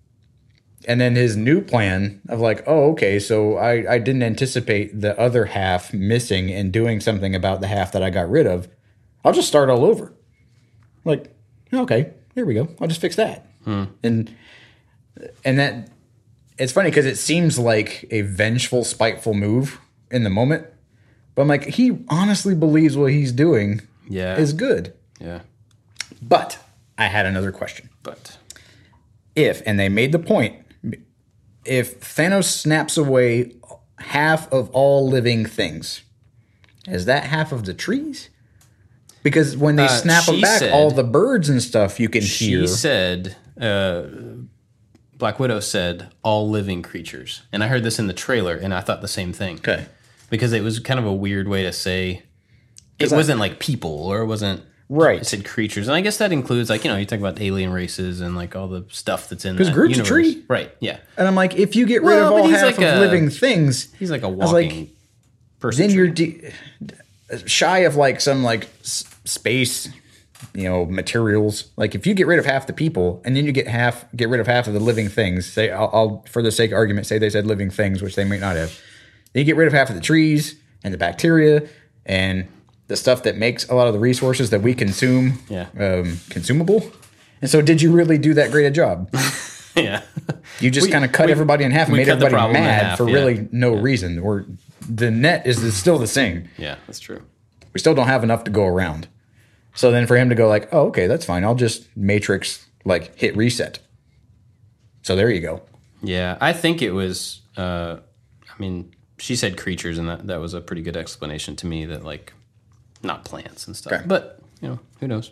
and then his new plan of like, oh, okay, so I, I didn't anticipate the other half missing and doing something about the half that I got rid of. I'll just start all over. Like, okay, here we go. I'll just fix that. Hmm. And and that it's funny because it seems like a vengeful, spiteful move in the moment, but I'm like, he honestly believes what he's doing yeah. is good. Yeah. But I had another question. But if, and they made the point, if Thanos snaps away half of all living things, is that half of the trees? Because when they uh, snap them back, said, all the birds and stuff you can she hear. She said, uh, Black Widow said, all living creatures. And I heard this in the trailer, and I thought the same thing. Okay. Because it was kind of a weird way to say, it I, wasn't like people, or it wasn't, right. It said creatures. And I guess that includes, like, you know, you talk about alien races and, like, all the stuff that's in that universe. Because Groot's a tree. Right, yeah. And I'm like, if you get rid well, of all half like of a, living things. He's like a walking like, person. Then tree. You're... De- shy of like some like s- space, you know, materials. Like if you get rid of half the people and then you get half, get rid of half of the living things. Say, I'll, I'll for the sake of argument, say they said living things, which they might not have. Then you get rid of half of the trees and the bacteria and the stuff that makes a lot of the resources that we consume, yeah, um, consumable. And so, did you really do that great a job? Yeah, you just kind of cut we, everybody in half and made everybody mad half, for yeah. really no yeah. reason. Or the net is still the same. Yeah, that's true. We still don't have enough to go around. So then for him to go like, oh, okay, that's fine. I'll just Matrix, like, hit reset. So there you go. Yeah, I think it was, uh, I mean, she said creatures, and that, that was a pretty good explanation to me that, like, not plants and stuff. Okay. But, you know, who knows?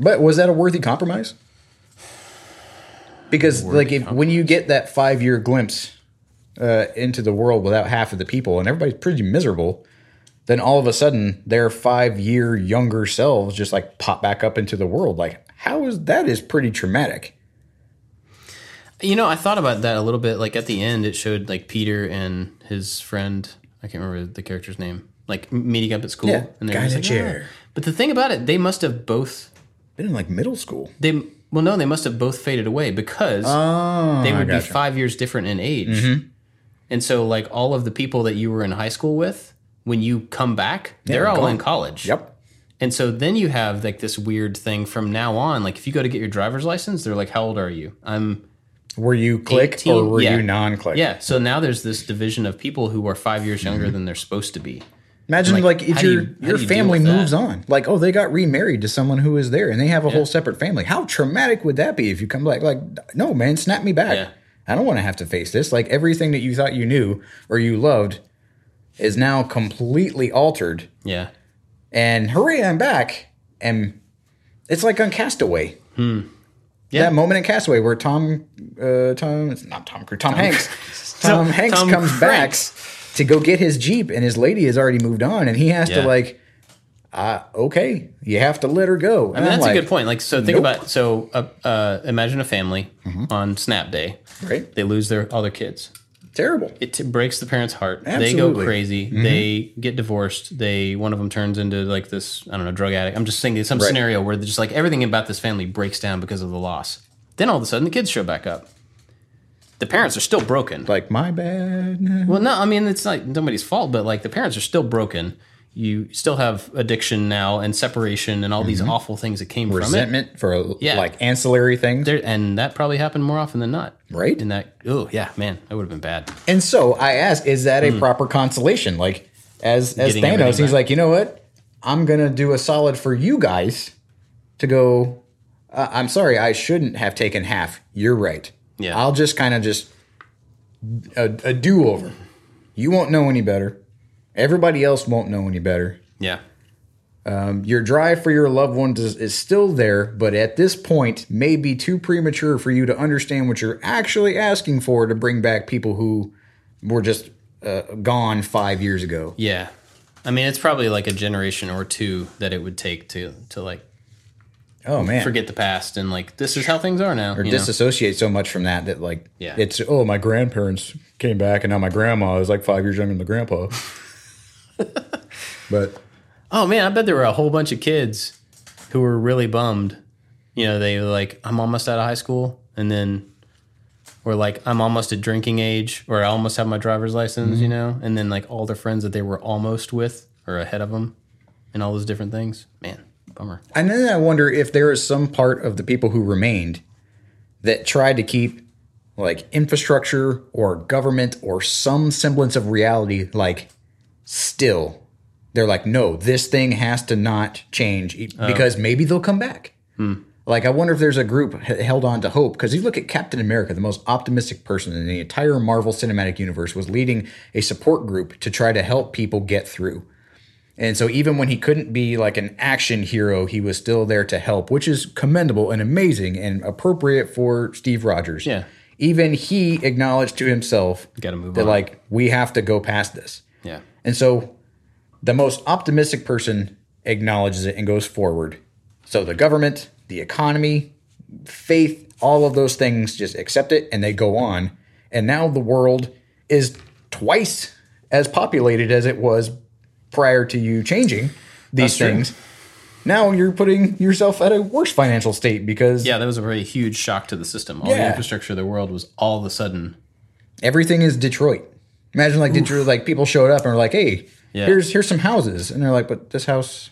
But was that a worthy compromise? Because, worthy like, if, compromise. When you get that five-year glimpse... Uh, into the world without half of the people, and everybody's pretty miserable, then all of a sudden their five-year younger selves just like pop back up into the world. Like, how is that is pretty traumatic. You know, I thought about that a little bit. Like at the end, it showed like Peter and his friend. I can't remember the character's name. Like meeting up at school. Yeah, and guy in a like, chair. Oh. But the thing about it, they must have both been in like middle school. They well, no, they must have both faded away because oh, they would be five years different in age. Mm-hmm. And so, like, all of the people that you were in high school with, when you come back, yeah, they're all gone. In college. Yep. And so then you have, like, this weird thing from now on. Like, if you go to get your driver's license, they're like, how old are you? I'm Were you click eighteen? Or were yeah. you non-click? Yeah. So now there's this division of people who are five years younger mm-hmm. than they're supposed to be. Imagine, and like, like if you, your, your family moves that? on. Like, oh, they got remarried to someone who was there, and they have a yeah. whole separate family. How traumatic would that be if you come back? Like, no, man, snap me back. Yeah. I don't want to have to face this. Like everything that you thought you knew or you loved is now completely altered. Yeah. And hooray, I'm back. And it's like on Castaway. Hmm. Yeah. That moment in Castaway where Tom, uh, Tom, it's not Tom Cruise, Tom, Tom Hanks Tom Hanks Tom comes Cranks. back to go get his Jeep, and his lady has already moved on, and he has yeah. to like, uh, okay, you have to let her go. And I mean, that's like, a good point. Like, so think nope. about so uh, uh, imagine a family mm-hmm. on Snap Day, right? They lose their all their kids. Terrible. It t- breaks the parents' heart. Absolutely. They go crazy. Mm-hmm. They get divorced. They one of them turns into like this, I don't know, drug addict. I'm just thinking some right. scenario where just like everything about this family breaks down because of the loss. Then all of a sudden the kids show back up. The parents are still broken. Like, my bad. Well, no, I mean, it's not nobody's fault, but like the parents are still broken. You still have addiction now and separation and all mm-hmm. these awful things that came Resentment from it. Resentment for yeah. like ancillary things. There, and that probably happened more often than not. Right. And that, oh, yeah, man, that would have been bad. And so I ask, is that a mm. proper consolation? Like, as, as Thanos, he's like, you know what? I'm going to do a solid for you guys to go, uh, I'm sorry, I shouldn't have taken half. You're right. Yeah. I'll just kind of just a, a do-over. You won't know any better. Everybody else won't know any better. Yeah. Um, your drive for your loved one is, is still there, but at this point, may be too premature for you to understand what you're actually asking for to bring back people who were just uh, gone five years ago. Yeah. I mean, it's probably like a generation or two that it would take to to like, oh man, forget the past and like this is how things are now, or disassociate know? so much from that that like yeah. it's oh my grandparents came back and now my grandma is like five years younger than the grandpa. But oh man, I bet there were a whole bunch of kids who were really bummed. You know, they were like, I'm almost out of high school, and then or like I'm almost at drinking age, or I almost have my driver's license. Mm-hmm. You know, and then like all their friends that they were almost with or ahead of them, and all those different things. Man. Bummer. And then I wonder if there is some part of the people who remained that tried to keep like infrastructure or government or some semblance of reality, like still they're like, no, this thing has to not change because oh. maybe they'll come back. Hmm. Like, I wonder if there's a group held on to hope, because you look at Captain America, the most optimistic person in the entire Marvel Cinematic Universe, was leading a support group to try to help people get through. And so even when he couldn't be like an action hero, he was still there to help, which is commendable and amazing and appropriate for Steve Rogers. Yeah. Even he acknowledged to himself gotta move that, on. like, we have to go past this. Yeah. And so the most optimistic person acknowledges it and goes forward. So the government, the economy, faith, all of those things just accept it and they go on. And now the world is twice as populated as it was prior to you changing these things. True. Now you're putting yourself at a worse financial state because... Yeah, that was a very huge shock to the system. All yeah. the infrastructure of the world was all of a sudden... Everything is Detroit. Imagine like Oof. Detroit, like people showed up and were like, hey, yeah. here's here's some houses. And they're like, but this house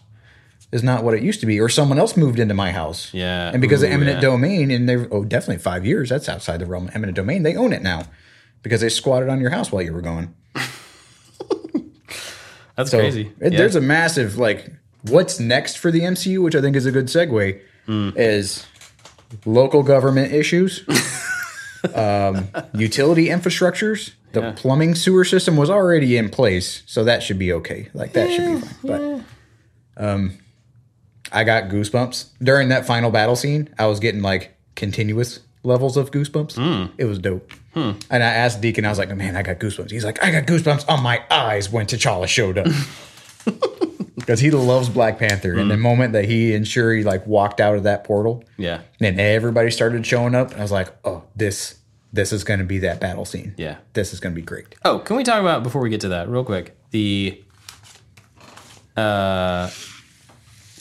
is not what it used to be. Or someone else moved into my house. Yeah. And because Ooh, of eminent yeah. domain, and they're, oh, definitely five years, that's outside the realm of eminent domain. They own it now because they squatted on your house while you were gone. That's so crazy. It, yeah. There's a massive, like, what's next for the M C U, which I think is a good segue, mm. is local government issues, um, utility infrastructures. The yeah. plumbing sewer system was already in place, so that should be okay. Like, that yeah, should be fine. But yeah. um, I got goosebumps. During that final battle scene, I was getting, like, continuous levels of goosebumps. Mm. It was dope. Hmm. And I asked Deacon, I was like, man, I got goosebumps. He's like, I got goosebumps on my eyes when T'Challa showed up. Because he loves Black Panther. Mm. And the moment that he and Shuri like walked out of that portal, yeah, and everybody started showing up, I was like, oh, this this is going to be that battle scene. Yeah. This is going to be great. Oh, can we talk about, before we get to that, real quick, the uh,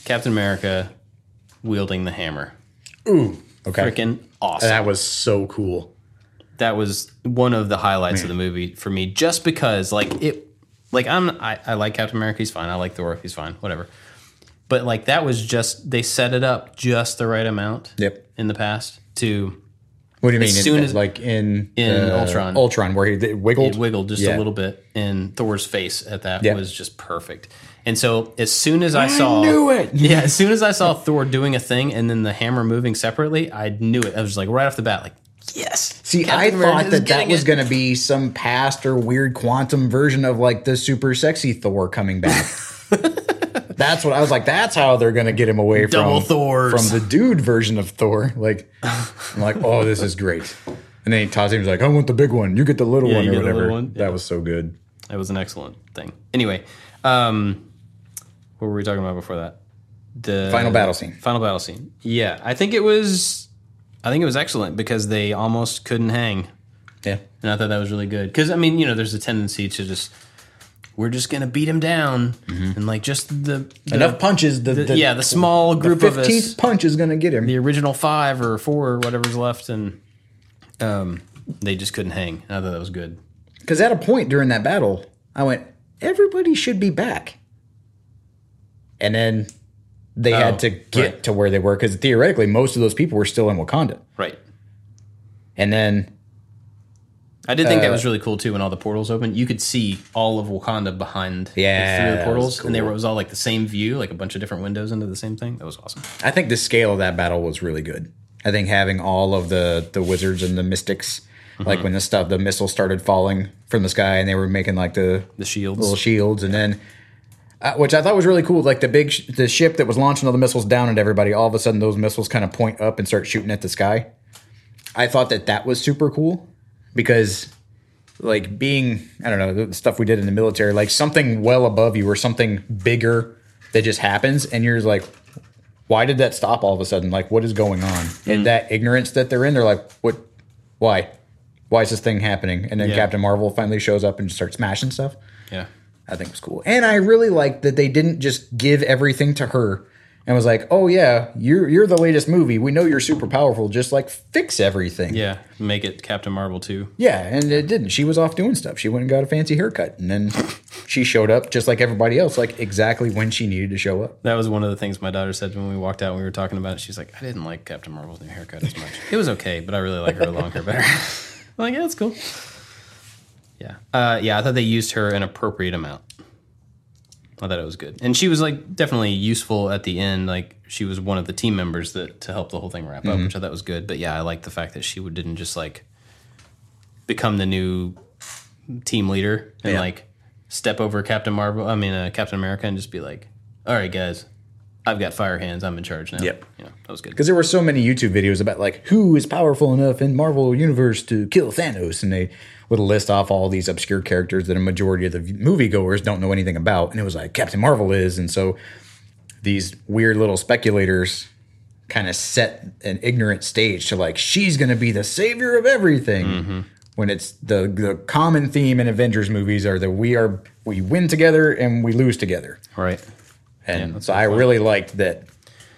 Captain America wielding the hammer. Ooh. Okay. Freaking awesome. That was so cool. That was one of the highlights Man. of the movie for me, just because, like, it, like, I'm, I, I like Captain America, he's fine. I like Thor, he's fine, whatever. But, like, that was just, they set it up just the right amount yep. in the past to. What do you as mean? Soon it, as, like, in in uh, Ultron. Ultron, where he wiggled? It wiggled just yeah. a little bit in Thor's face at that yep. was just perfect. And so as soon as I, I saw... I knew it! Yeah, as soon as I saw Thor doing a thing and then the hammer moving separately, I knew it. I was, like, right off the bat, like, yes. See, Captain I thought America's that that was going to be some past or weird quantum version of like the super sexy Thor coming back. That's what I was like. That's how they're going to get him away Double from Thors. From the dude version of Thor. Like, I'm like, oh, this is great. And then he tosses him. He's like, I want the big one. You get the little yeah, one or whatever. One. Yeah. That was so good. It was an excellent thing. Anyway, um, what were we talking about before that? The final battle scene. Final battle scene. Yeah, I think it was. I think it was excellent because they almost couldn't hang. Yeah, and I thought that was really good because I mean, you know, there's a tendency to just we're just gonna beat him down mm-hmm. and like just the, the enough punches. The, the, the yeah, the small group the of us. The fifteenth punch is gonna get him. The original five or four or whatever's left, and um, they just couldn't hang. And I thought that was good because at a point during that battle, I went, everybody should be back, and then. They oh, had to get right. to where they were because theoretically most of those people were still in Wakanda. Right. And then... I did think uh, that was really cool too when all the portals opened. You could see all of Wakanda behind yeah, the, through the portals. Cool. And they were, it was all like the same view, like a bunch of different windows into the same thing. That was awesome. I think the scale of that battle was really good. I think having all of the, the wizards and the mystics, mm-hmm. like when the stuff, the missiles started falling from the sky and they were making like the... The shields. Little shields. And then... Uh, which I thought was really cool, like the big sh- the ship that was launching all the missiles down at everybody, all of a sudden those missiles kind of point up and start shooting at the sky. I thought that that was super cool because, like, being, I don't know, the stuff we did in the military, like something well above you or something bigger that just happens, and you're just like, why did that stop all of a sudden? Like, what is going on? Mm-hmm. And that ignorance that they're in, they're like, what, why? Why is this thing happening? And then yeah. Captain Marvel finally shows up and just starts smashing stuff. Yeah. I think it was cool. And I really liked that they didn't just give everything to her and was like, oh, yeah, you're you're the latest movie. We know you're super powerful. Just, like, fix everything. Yeah, make it Captain Marvel too. Yeah, and it didn't. She was off doing stuff. She went and got a fancy haircut. And then she showed up just like everybody else, like exactly when she needed to show up. That was one of the things my daughter said when we walked out and we were talking about it. She's like, I didn't like Captain Marvel's new haircut as much. It was okay, but I really like her long hair better. I'm like, yeah, that's cool. Yeah, uh, yeah. I thought they used her an appropriate amount. I thought it was good, and she was like definitely useful at the end. Like she was one of the team members that to help the whole thing wrap mm-hmm. up, which I thought was good. But yeah, I like the fact that she didn't just like become the new team leader and yeah. like step over Captain Marvel. I mean uh, Captain America, and just be like, "All right, guys, I've got fire hands. I'm in charge now." Yep, you know, that was good because there were so many YouTube videos about like who is powerful enough in Marvel Universe to kill Thanos, and they. Would list off all these obscure characters that a majority of the moviegoers don't know anything about. And it was like, Captain Marvel is. And so these weird little speculators kind of set an ignorant stage to like, she's going to be the savior of everything. Mm-hmm. When it's the, the common theme in Avengers movies are that we are we win together and we lose together. Right. And yeah, so I fun. really liked that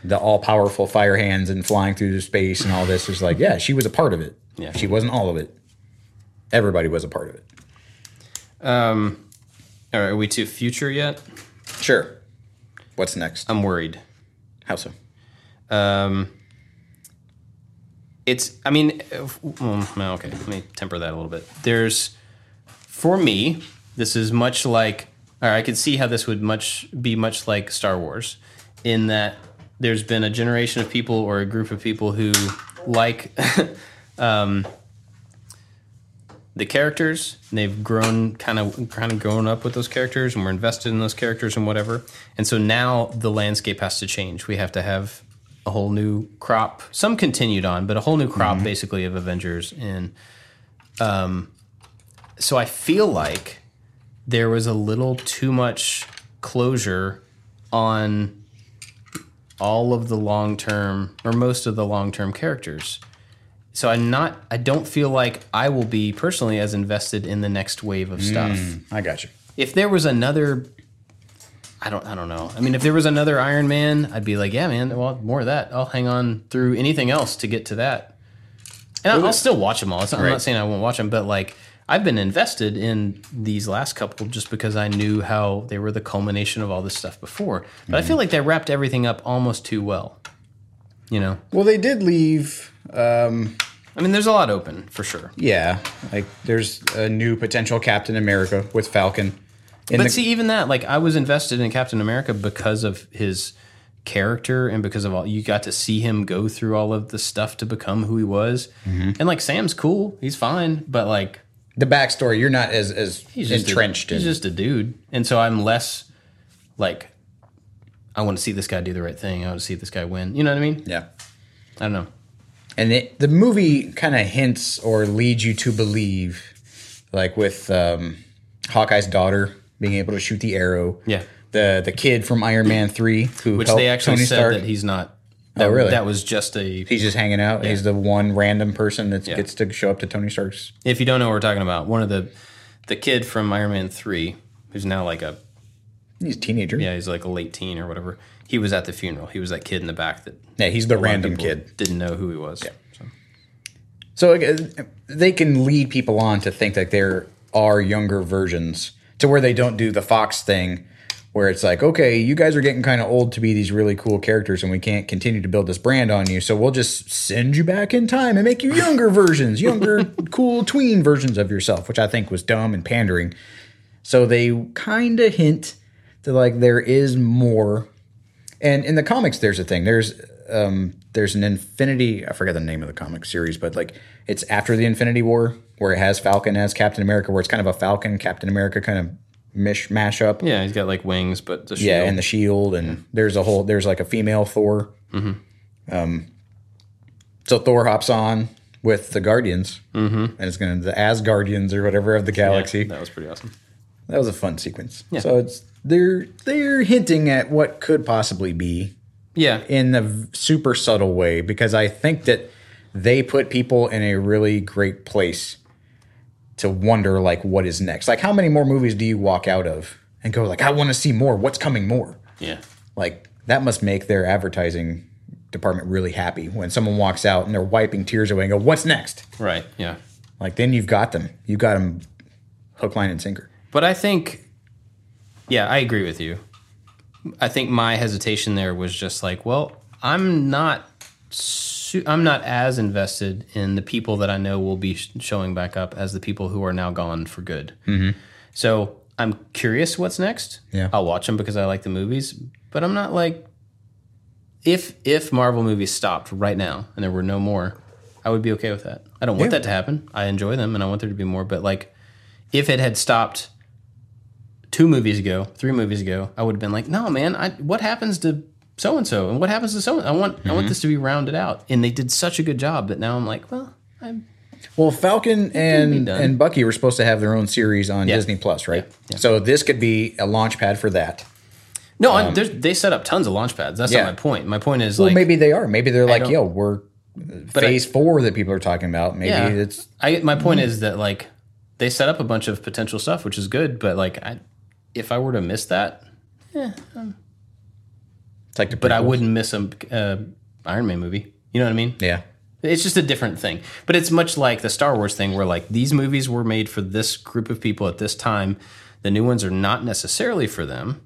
the all-powerful fire hands and flying through the space and all this was like, yeah, she was a part of it. Yeah. She wasn't all of it. Everybody was a part of it. Um, all right, are we to future yet? Sure. What's next? I'm worried. How so? Um, it's, I mean, well, okay, let me temper that a little bit. There's, for me, this is much like, all right, I could see how this would much be much like Star Wars in that there's been a generation of people or a group of people who like... um, the characters, and they've grown kind of kind of grown up with those characters, and we're invested in those characters and whatever. And so now the landscape has to change. We have to have a whole new crop. Some continued on, but a whole new crop mm-hmm. basically of Avengers. And um, so I feel like there was a little too much closure on all of the long-term or most of the long-term characters. So I'm not. I don't feel like I will be personally as invested in the next wave of stuff. Mm, I got you. If there was another, I don't. I don't know. I mean, if there was another Iron Man, I'd be like, yeah, man. Well, more of that. I'll hang on through anything else to get to that. And I'll, I'll still watch them all. It's not, right. I'm not saying I won't watch them, but like I've been invested in these last couple just because I knew how they were the culmination of all this stuff before. But mm. I feel like they wrapped everything up almost too well. You know. Well, they did leave. Um, I mean, there's a lot open, for sure. Yeah. Like, there's a new potential Captain America with Falcon. In but the, see, even that, like, I was invested in Captain America because of his character and because of all... You got to see him go through all of the stuff to become who he was. Mm-hmm. And, like, Sam's cool. He's fine. But, like... The backstory, you're not as, as entrenched a, in. He's just a dude. And so I'm less, like, I want to see this guy do the right thing. I want to see this guy win. You know what I mean? Yeah. I don't know. And it, the movie kind of hints or leads you to believe, like with um, Hawkeye's daughter being able to shoot the arrow. Yeah. The the kid from Iron Man three who Which helped they actually Tony said Stark. That he's not. That, oh, really? That was just a... He's just hanging out. Yeah. He's the one random person that yeah. gets to show up to Tony Stark's... If you don't know what we're talking about, one of the... The kid from Iron Man three, who's now like a... He's a teenager. Yeah, he's like a late teen or whatever. He was at the funeral. He was that kid in the back that... Yeah, he's the random kid. Didn't know who he was. Yeah. So, so they can lead people on to think that there are younger versions to where they don't do the Fox thing... Where it's like, okay, you guys are getting kind of old to be these really cool characters, and we can't continue to build this brand on you, so we'll just send you back in time and make you younger versions, younger, cool tween versions of yourself, which I think was dumb and pandering. So they kind of hint that, like, there is more. And in the comics, there's a thing. There's um, there's an Infinity – I forget the name of the comic series, but, like, it's after the Infinity War where it has Falcon as Captain America, where it's kind of a Falcon, Captain America kind of – Mish mashup. Yeah, he's got like wings, but the shield. Yeah, and the shield, and yeah. there's a whole there's like a female Thor. Mm-hmm. Um, so Thor hops on with the Guardians, mm-hmm. and it's going to the Asgardians or whatever of the galaxy. Yeah, that was pretty awesome. That was a fun sequence. Yeah. So it's they're they're hinting at what could possibly be. Yeah, in a super subtle way, because I think that they put people in a really great place to wonder, like, what is next? Like, how many more movies do you walk out of and go, like, I want to see more. What's coming more? Yeah. Like, that must make their advertising department really happy when someone walks out and they're wiping tears away and go, what's next? Right, yeah. Like, then you've got them. You've got them hook, line, and sinker. But I think, yeah, I agree with you. I think my hesitation there was just like, well, I'm not so I'm not as invested in the people that I know will be sh- showing back up as the people who are now gone for good. Mm-hmm. So I'm curious what's next. Yeah. I'll watch them because I like the movies, but I'm not like, if if Marvel movies stopped right now and there were no more, I would be okay with that. I don't want yeah. that to happen. I enjoy them and I want there to be more, but like if it had stopped two movies ago, three movies ago, I would have been like, no, man, I, what happens to... so and so, and what happens to so? I want, mm-hmm. I want this to be rounded out, and they did such a good job that now I'm like, well, I'm. Well, Falcon and and Bucky were supposed to have their own series on yeah. Disney Plus, right? Yeah. Yeah. So this could be a launch pad for that. No, um, they set up tons of launch pads. That's yeah. not my point. My point is, well, like, maybe they are. Maybe they're like, yo, we're phase I, four that people are talking about. Maybe yeah. it's. I my point mm. is that like they set up a bunch of potential stuff, which is good, but like, I, if I were to miss that, yeah. I'm, It's like the but I wouldn't miss a uh, Iron Man movie. You know what I mean? Yeah. It's just a different thing. But it's much like the Star Wars thing where, like, these movies were made for this group of people at this time. The new ones are not necessarily for them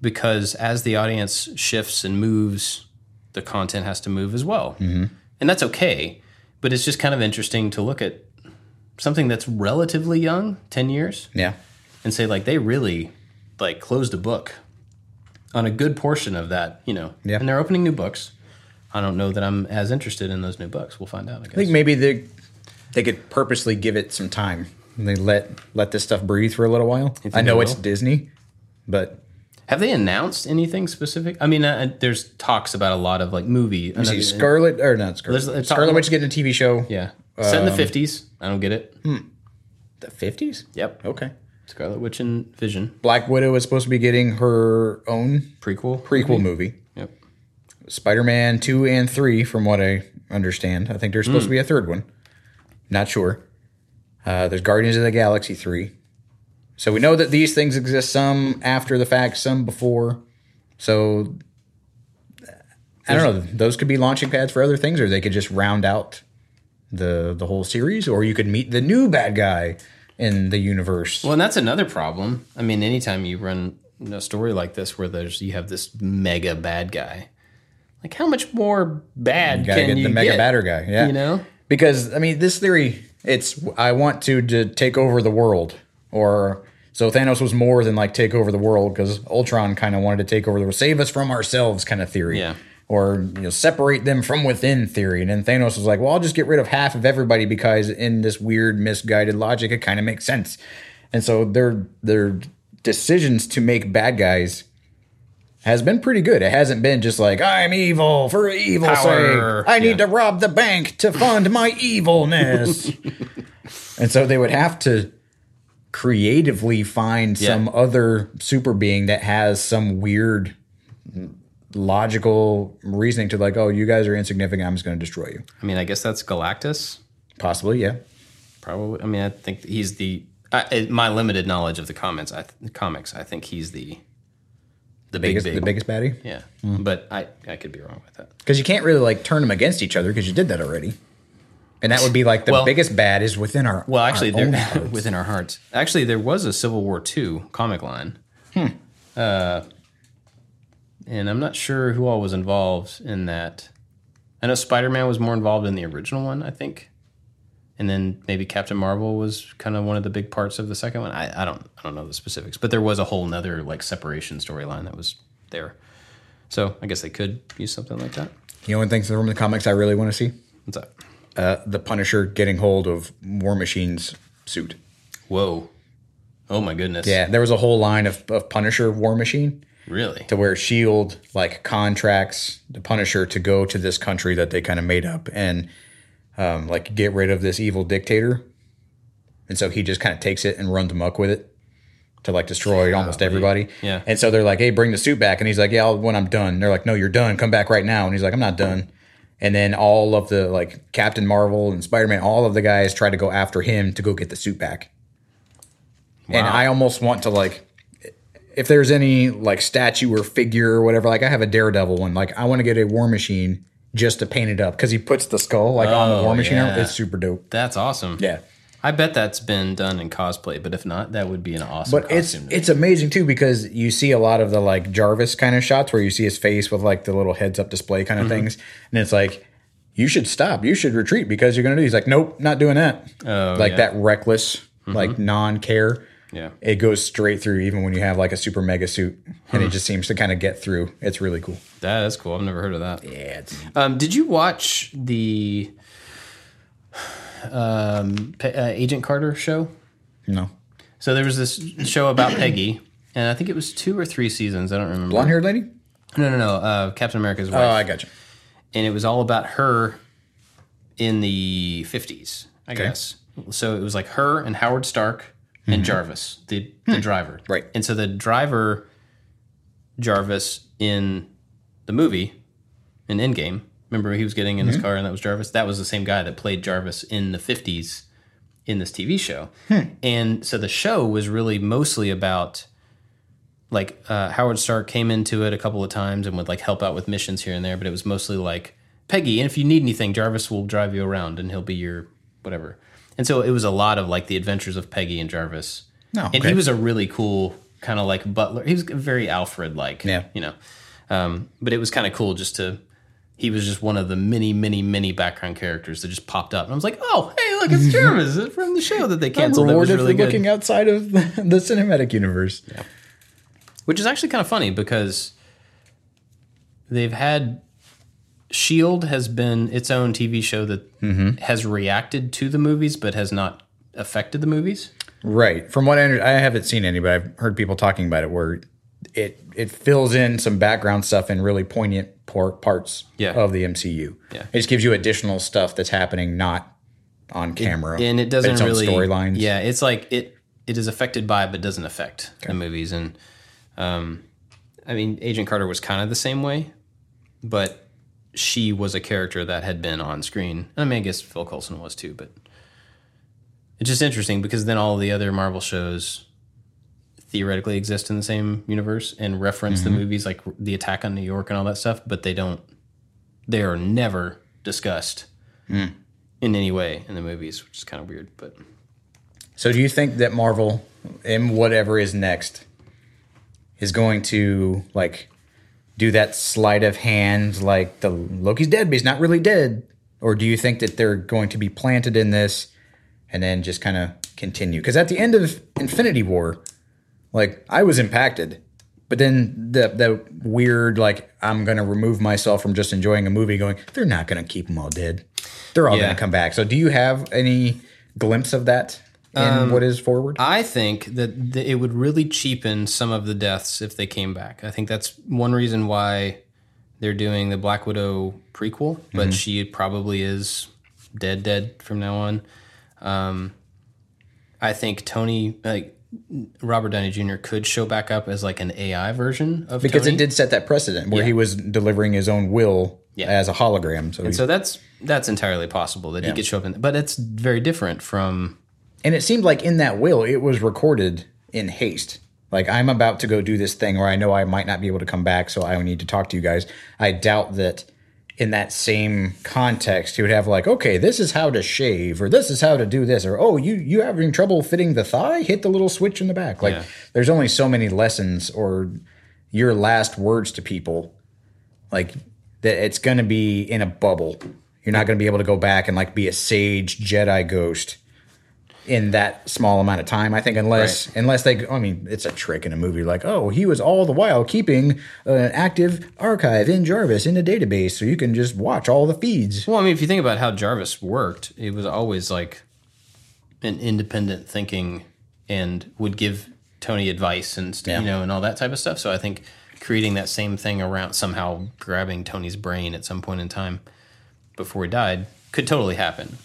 because as the audience shifts and moves, the content has to move as well. Mm-hmm. And that's okay. But it's just kind of interesting to look at something that's relatively young, ten years, yeah, and say, like, they really, like, closed a book on a good portion of that, you know. Yeah. And they're opening new books. I don't know that I'm as interested in those new books. We'll find out, I guess. I think maybe they they could purposely give it some time. They let let this stuff breathe for a little while. I know it's Disney, but... Have they announced anything specific? I mean, uh, there's talks about a lot of, like, movie... You see, Scarlet... Or not Scarlet. Scarlet Witch getting a T V show. Yeah. Um, set in the fifties. I don't get it. Hmm. The fifties? Yep. Okay. Scarlet Witch and Vision. Black Widow is supposed to be getting her own prequel prequel movie. movie. Yep. Spider-Man two and three, from what I understand. I think there's supposed mm. to be a third one. Not sure. Uh, there's Guardians of the Galaxy three. So we know that these things exist, some after the fact, some before. So I don't know. Those could be launching pads for other things, or they could just round out the the whole series, or you could meet the new bad guy in the universe. Well, and that's another problem. I mean, anytime you run a story like this where there's you have this mega bad guy, like how much more bad you gotta can get you the mega get? Badder guy, yeah. You know, because I mean, this theory, it's I want to, to take over the world, or so Thanos was more than like take over the world because Ultron kind of wanted to take over the world, save us from ourselves kind of theory, yeah, or you know, separate them from within theory. And then Thanos was like, well, I'll just get rid of half of everybody because in this weird misguided logic, it kind of makes sense. And so their their decisions to make bad guys has been pretty good. It hasn't been just like, I'm evil for evil's sake. I need yeah. to rob the bank to fund my evilness. And so they would have to creatively find yeah. some other super being that has some weird logical reasoning to like, oh, you guys are insignificant. I'm just going to destroy you. I mean, I guess that's Galactus. Possibly, yeah. Probably. I mean, I think he's the... I, my limited knowledge of the comments, I th- comics, I think he's the... The biggest, big, big. the biggest baddie. Yeah, mm. but I, I could be wrong with that because you can't really like turn them against each other because you did that already, and that would be like the well, biggest bad is within our well actually our there, own within our hearts. Actually, there was a Civil War two comic line, hmm. uh, and I'm not sure who all was involved in that. I know Spider-Man was more involved in the original one, I think, and then maybe Captain Marvel was kind of one of the big parts of the second one. I, I don't I don't know the specifics, but there was a whole nother like separation storyline that was there. So I guess they could use something like that. You know, one thing from the comics I really want to see? What's that? Uh, the Punisher getting hold of War Machine's suit. Whoa. Oh, my goodness. Yeah, there was a whole line of, of Punisher War Machine. Really? To where S H I E L D like contracts the Punisher to go to this country that they kind of made up and... Um, like, get rid of this evil dictator. And so he just kind of takes it and runs amok with it to, like, destroy oh, almost everybody. Yeah. And so they're like, hey, bring the suit back. And he's like, yeah, I'll, when I'm done. And they're like, no, you're done. Come back right now. And he's like, I'm not done. And then all of the, like, Captain Marvel and Spider-Man, all of the guys try to go after him to go get the suit back. Wow. And I almost want to, like, if there's any, like, statue or figure or whatever, like, I have a Daredevil one. Like, I want to get a War Machine just to paint it up, because he puts the skull like oh, on the War Machine. Yeah. It's super dope. That's awesome. Yeah, I bet that's been done in cosplay, but if not, that would be an awesome. But costume it's it's amazing too, because you see a lot of the like Jarvis kind of shots where you see his face with like the little heads up display kind of mm-hmm. things, and it's like you should stop, you should retreat because you're gonna do. He's like, nope, not doing that. Oh, like yeah. that reckless, mm-hmm. like non care. Yeah, it goes straight through even when you have like a super mega suit, and it just seems to kind of get through. It's really cool. That is cool. I've never heard of that. Yeah. It's... Um, did you watch the um, Pe- uh, Agent Carter show? No. So there was this show about Peggy, and I think it was two or three seasons. I don't remember. Blonde-haired lady? No, no, no. Uh, Captain America's wife. Oh, I got you. And it was all about her in the fifties, I okay. guess. So it was like her and Howard Stark. And Jarvis, the, the hmm. driver. Right. And so the driver, Jarvis, in the movie, in Endgame, remember he was getting in mm-hmm. his car and that was Jarvis? That was the same guy that played Jarvis in the fifties in this T V show. Hmm. And so the show was really mostly about, like, uh, Howard Stark came into it a couple of times and would, like, help out with missions here and there. But it was mostly like, Peggy, and if you need anything, Jarvis will drive you around and he'll be your whatever. And so it was a lot of, like, the adventures of Peggy and Jarvis. Oh, okay. And he was a really cool kind of, like, butler. He was very Alfred-like, yeah. you know. Um, but it was kind of cool just to – he was just one of the many, many, many background characters that just popped up. And I was like, oh, hey, look, it's Jarvis from the show that they canceled. I'm rewarded that was really for looking good. Outside of the, the cinematic universe. Yeah. Which is actually kind of funny because they've had – S H I E L D has been its own T V show that mm-hmm. has reacted to the movies but has not affected the movies. Right. From what I understand, I haven't seen any, but I've heard people talking about it where it it fills in some background stuff in really poignant por- parts yeah. of the M C U. Yeah. It just gives you additional stuff that's happening not on camera. It, and it doesn't its really... Its own storylines. Yeah, it's like it it is affected by but doesn't affect okay. the movies. And um, I mean, Agent Carter was kind of the same way, but... She was a character that had been on screen. I mean, I guess Phil Coulson was too, but it's just interesting because then all the other Marvel shows theoretically exist in the same universe and reference mm-hmm. the movies like The Attack on New York and all that stuff, but they don't, they are never discussed mm. in any way in the movies, which is kind of weird. But so do you think that Marvel and whatever is next is going to like... do that sleight of hand, like the Loki's dead, but he's not really dead? Or do you think that they're going to be planted in this and then just kind of continue? Because at the end of Infinity War, like, I was impacted. But then the, the weird, like, I'm going to remove myself from just enjoying a movie going, they're not going to keep them all dead. They're all yeah. going to come back. So do you have any glimpse of that? And um, what is forward? I think that th- it would really cheapen some of the deaths if they came back. I think that's one reason why they're doing the Black Widow prequel, but mm-hmm. she probably is dead, dead from now on. Um, I think Tony, like Robert Downey Junior could show back up as like an A I version of because Tony. It did set that precedent where yeah. he was delivering his own will yeah. as a hologram. So, and so that's that's entirely possible that yeah. he could show up, in, but it's very different from. And it seemed like in that will, it was recorded in haste. Like, I'm about to go do this thing where I know I might not be able to come back, so I need to talk to you guys. I doubt that in that same context, he would have like, okay, this is how to shave, or this is how to do this, or, oh, you, you having trouble fitting the thigh? Hit the little switch in the back. Like, yeah. there's only so many lessons or your last words to people. Like, that it's going to be in a bubble. You're not going to be able to go back and, like, be a sage Jedi ghost in that small amount of time, I think, unless right. unless they, I mean, it's a trick in a movie, like, oh, he was all the while keeping an active archive in Jarvis in a database, so you can just watch all the feeds. Well, I mean, if you think about how Jarvis worked, it was always like an independent thinking and would give Tony advice and yeah. you know and all that type of stuff. So I think creating that same thing around somehow grabbing Tony's brain at some point in time before he died could totally happen.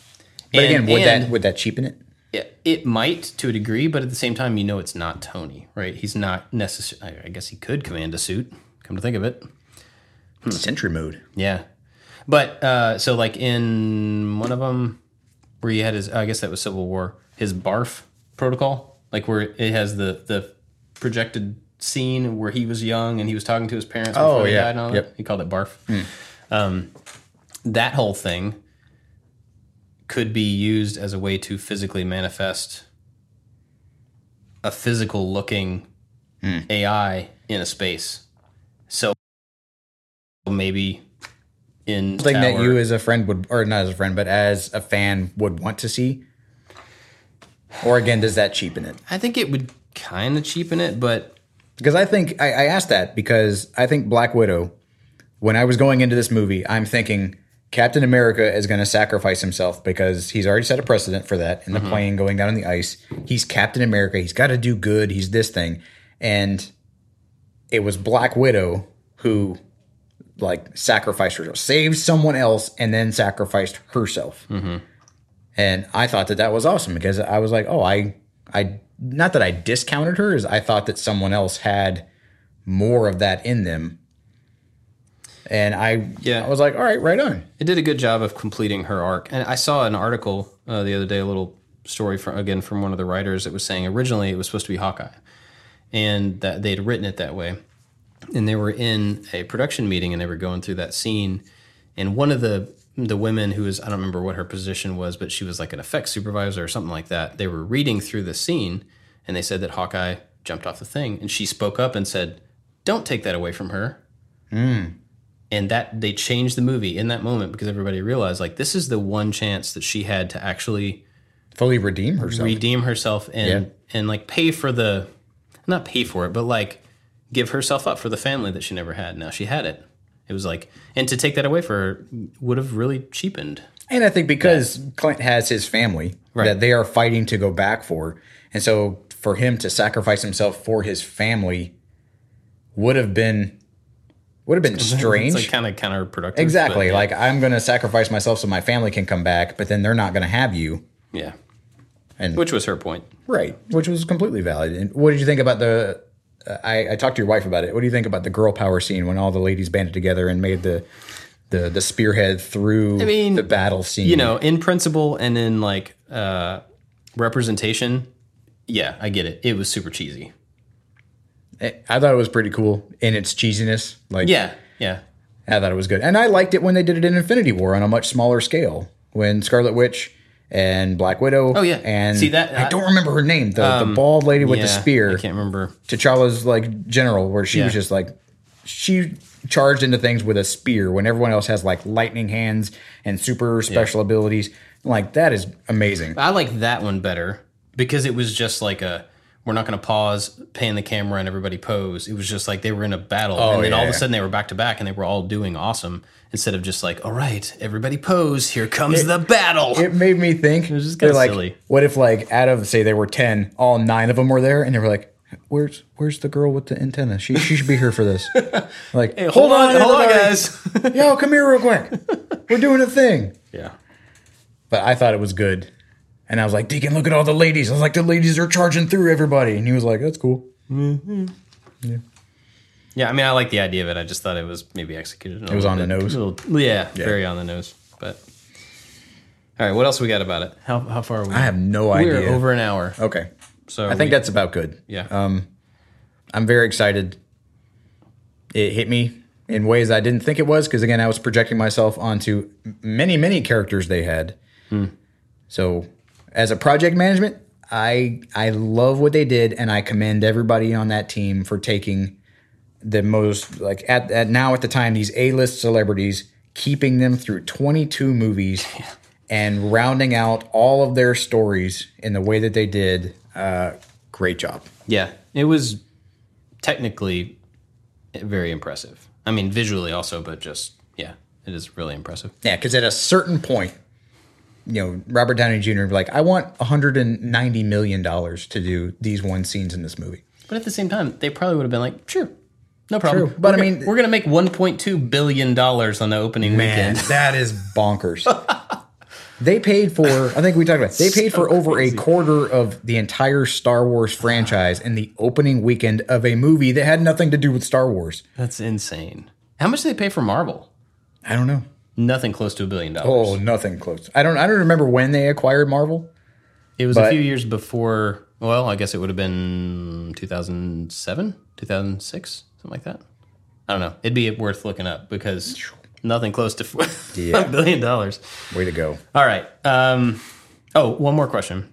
But and, again, would and, that would that cheapen it? It might to a degree, but at the same time, you know it's not Tony, right? He's not necessarily... I guess he could command a suit, come to think of it. Hmm. Sentry mode. Yeah. But, uh, so like in one of them, where he had his... I guess that was Civil War. His BARF protocol, like where it has the, the projected scene where he was young and he was talking to his parents before oh, yeah. he died and all yep. that. He called it BARF. Hmm. Um, that whole thing could be used as a way to physically manifest a physical-looking mm. A I in a space. So maybe in something that you as a friend would, or not as a friend, but as a fan would want to see. Or again, does that cheapen it? I think it would kind of cheapen it, but because I think I, I asked that because I think Black Widow. When I was going into this movie, I'm thinking Captain America is going to sacrifice himself because he's already set a precedent for that in the mm-hmm. plane going down on the ice. He's Captain America. He's got to do good. He's this thing. And it was Black Widow who, like, sacrificed herself, saved someone else, and then sacrificed herself. Mm-hmm. And I thought that that was awesome because I was like, oh, I, I, not that I discounted her, is I thought that someone else had more of that in them. And I, yeah. I was like, all right, right on. It did a good job of completing her arc. And I saw an article uh, the other day, a little story, from, again, from one of the writers that was saying originally it was supposed to be Hawkeye. And that they'd written it that way. And they were in a production meeting and they were going through that scene. And one of the, the women who was, I don't remember what her position was, but she was like an effects supervisor or something like that. They were reading through the scene and they said that Hawkeye jumped off the thing. And she spoke up and said, don't take that away from her. Mm. And that they changed the movie in that moment because everybody realized, like, this is the one chance that she had to actually fully redeem herself, redeem herself, and yeah. and like pay for the, not pay for it, but like give herself up for the family that she never had. Now she had it. It was like, and to take that away for her would have really cheapened. And I think because that. Clint has his family right. that they are fighting to go back for, and so for him to sacrifice himself for his family would have been. Would have been strange. It's like kind of counterproductive. Exactly. Yeah. Like, I'm going to sacrifice myself so my family can come back, but then they're not going to have you. Yeah. And which was her point. Right. Which was completely valid. And what did you think about the... Uh, I, I talked to your wife about it. What do you think about the girl power scene when all the ladies banded together and made the the, the spearhead through I mean, the battle scene? You know, in principle and in, like, uh, representation, yeah, I get it. It was super cheesy. I thought it was pretty cool in its cheesiness. Like, yeah, yeah. I thought it was good. And I liked it when they did it in Infinity War on a much smaller scale. When Scarlet Witch and Black Widow. Oh, yeah. And see that? I, I don't remember her name. The, um, the bald lady with yeah, the spear. I can't remember. T'Challa's, like, general, where she yeah. was just, like, she charged into things with a spear when everyone else has, like, lightning hands and super special yeah. abilities. Like, that is amazing. I like that one better because it was just, like, a... we're not going to pause, pan the camera, and everybody pose. It was just like they were in a battle. Oh, and then yeah. all of a sudden they were back to back and they were all doing awesome instead of just like, all right, everybody pose. Here comes it, the battle. It made me think. It was just kind of like, silly. What if like out of, say there were ten, all nine of them were there and they were like, where's where's the girl with the antenna? She she should be here for this. Like, hey, hold, hold on, hold on, guys. Yo, come here real quick. We're doing a thing. Yeah. But I thought it was good. And I was like, Deacon, look at all the ladies. I was like, the ladies are charging through everybody. And he was like, that's cool. Mm-hmm. Yeah. Yeah, I mean, I like the idea of it. I just thought it was maybe executed. It was on bit. the nose. Little, yeah, yeah, very on the nose. But all right, what else we got about it? How how far are we? I have no idea. We're over an hour. Okay. So I think we, that's about good. Yeah. Um, I'm very excited. It hit me in ways I didn't think it was because, again, I was projecting myself onto many, many characters they had. Hmm. So as a project management, I I love what they did, and I commend everybody on that team for taking the most, like at, at now at the time, these A-list celebrities, keeping them through twenty-two movies and rounding out all of their stories in the way that they did. Uh, great job. Yeah, it was technically very impressive. I mean, visually also, but just, yeah, it is really impressive. Yeah, because at a certain point, you know, Robert Downey Junior like, I want one hundred ninety million dollars to do these one scenes in this movie. But at the same time, they probably would have been like, sure, no problem. True, but we're I mean... Gonna, we're going to make one point two billion dollars on the opening man, weekend. That is bonkers. They paid for, I think we talked about it, they paid so for over crazy. a quarter of the entire Star Wars franchise in the opening weekend of a movie that had nothing to do with Star Wars. That's insane. How much did they pay for Marvel? I don't know. Nothing close to a billion dollars. Oh, nothing close. I don't I don't remember when they acquired Marvel. It was a few years before, well, I guess it would have been two thousand seven, two thousand six, something like that. I don't know. It'd be worth looking up because... Nothing close to yeah. a billion dollars. Way to go. All right. Um, oh, one more question.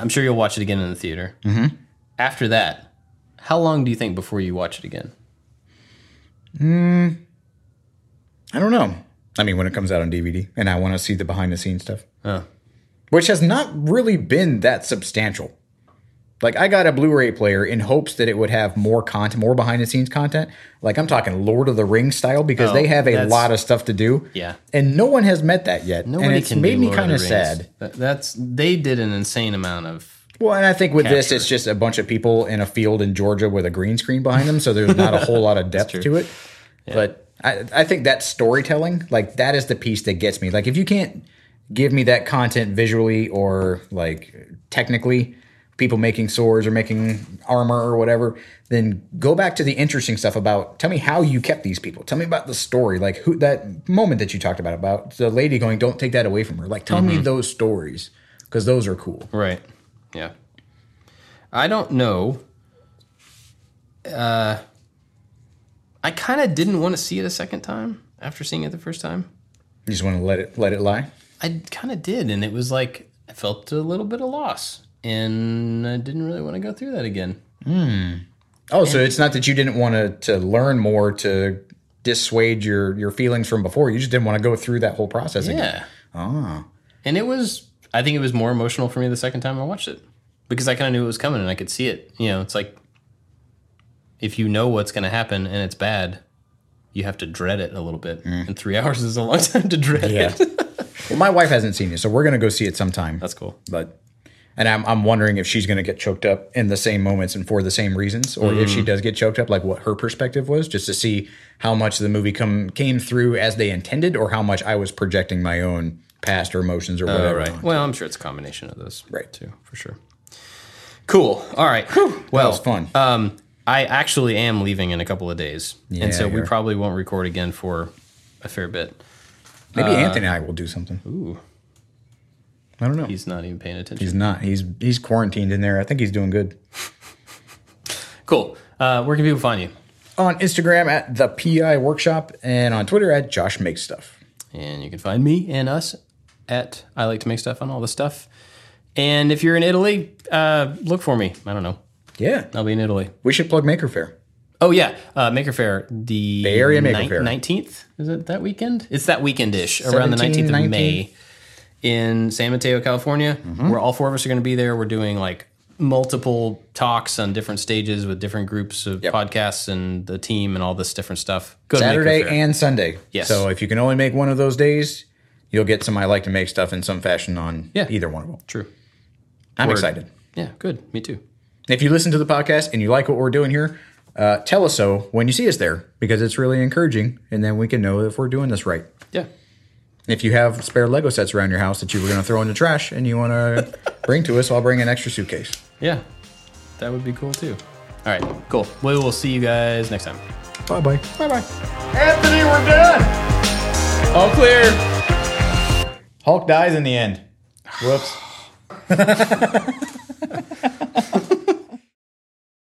I'm sure you'll watch it again in the theater. Mm-hmm. After that, how long do you think before you watch it again? Mm, I don't know. I mean, when it comes out on D V D, and I want to see the behind-the-scenes stuff. Oh. Which has not really been that substantial. Like, I got a Blu-ray player in hopes that it would have more content, more behind-the-scenes content. Like, I'm talking Lord of the Rings style because oh, they have a lot of stuff to do. Yeah. And no one has met that yet. Nobody and it's can made me kind of sad. That's, they did an insane amount of Well, and I think with capture. this, it's just a bunch of people in a field in Georgia with a green screen behind them, so there's not a whole lot of depth to it. Yeah. But I, I think that storytelling, like, that is the piece that gets me. Like, if you can't give me that content visually or, like, technically... people making swords or making armor or whatever, then go back to the interesting stuff about, tell me how you kept these people. Tell me about the story, like who that moment that you talked about, about the lady going, don't take that away from her. Like, tell mm-hmm. me those stories because those are cool. Right. Yeah. I don't know. Uh, I kind of didn't want to see it a second time after seeing it the first time. You just want to let it, let it lie? I kind of did. And it was like, I felt a little bit of loss. And I didn't really want to go through that again. Mm. Oh, and so it's not that you didn't want to, to learn more to dissuade your, your feelings from before. You just didn't want to go through that whole process yeah. again. Yeah. Oh. And it was, I think it was more emotional for me the second time I watched it. Because I kind of knew it was coming and I could see it. You know, it's like, if you know what's going to happen and it's bad, you have to dread it a little bit. Mm. And three hours is a long time to dread yeah. it. Well, my wife hasn't seen it, so we're going to go see it sometime. That's cool. But... And I'm I'm wondering if she's going to get choked up in the same moments and for the same reasons, or mm. if she does get choked up, like what her perspective was, just to see how much the movie come came through as they intended, or how much I was projecting my own past or emotions or whatever. Uh, right. Well, I'm sure it's a combination of those, right? Too for sure. Cool. All right. Whew, well, that was fun. Um, I actually am leaving in a couple of days, yeah, and so we probably won't record again for a fair bit. Maybe uh, Anthony and I will do something. Ooh. I don't know. He's not even paying attention. He's not. He's he's quarantined in there. I think he's doing good. Cool. Uh, where can people find you? On Instagram at the P I Workshop and on Twitter at Josh Makes Stuff. And you can find me and us at I Like to Make Stuff on all the stuff. And if you're in Italy, uh, look for me. I don't know. Yeah, I'll be in Italy. We should plug Maker Faire. Oh yeah, uh, Maker Faire. The Bay Area Maker Faire. nineteenth is it that weekend? It's that weekend-ish around the nineteenth of nineteenth May. In San Mateo, California, mm-hmm. where all four of us are going to be there. We're doing like multiple talks on different stages with different groups of yep. podcasts and the team and all this different stuff. Go Saturday to and Sunday. Yes. So if you can only make one of those days, you'll get some I like to make stuff in some fashion on yeah. either one of them. True. I'm Word. excited. Yeah, good. Me too. If you listen to the podcast and you like what we're doing here, uh, tell us so when you see us there, because it's really encouraging, and then we can know if we're doing this right. Yeah. If you have spare Lego sets around your house that you were going to throw in the trash and you want to bring to us, I'll bring an extra suitcase. Yeah, that would be cool too. All right, cool. We will see you guys next time. Bye-bye. Bye-bye. Anthony, we're done. All clear. Hulk dies in the end. Whoops.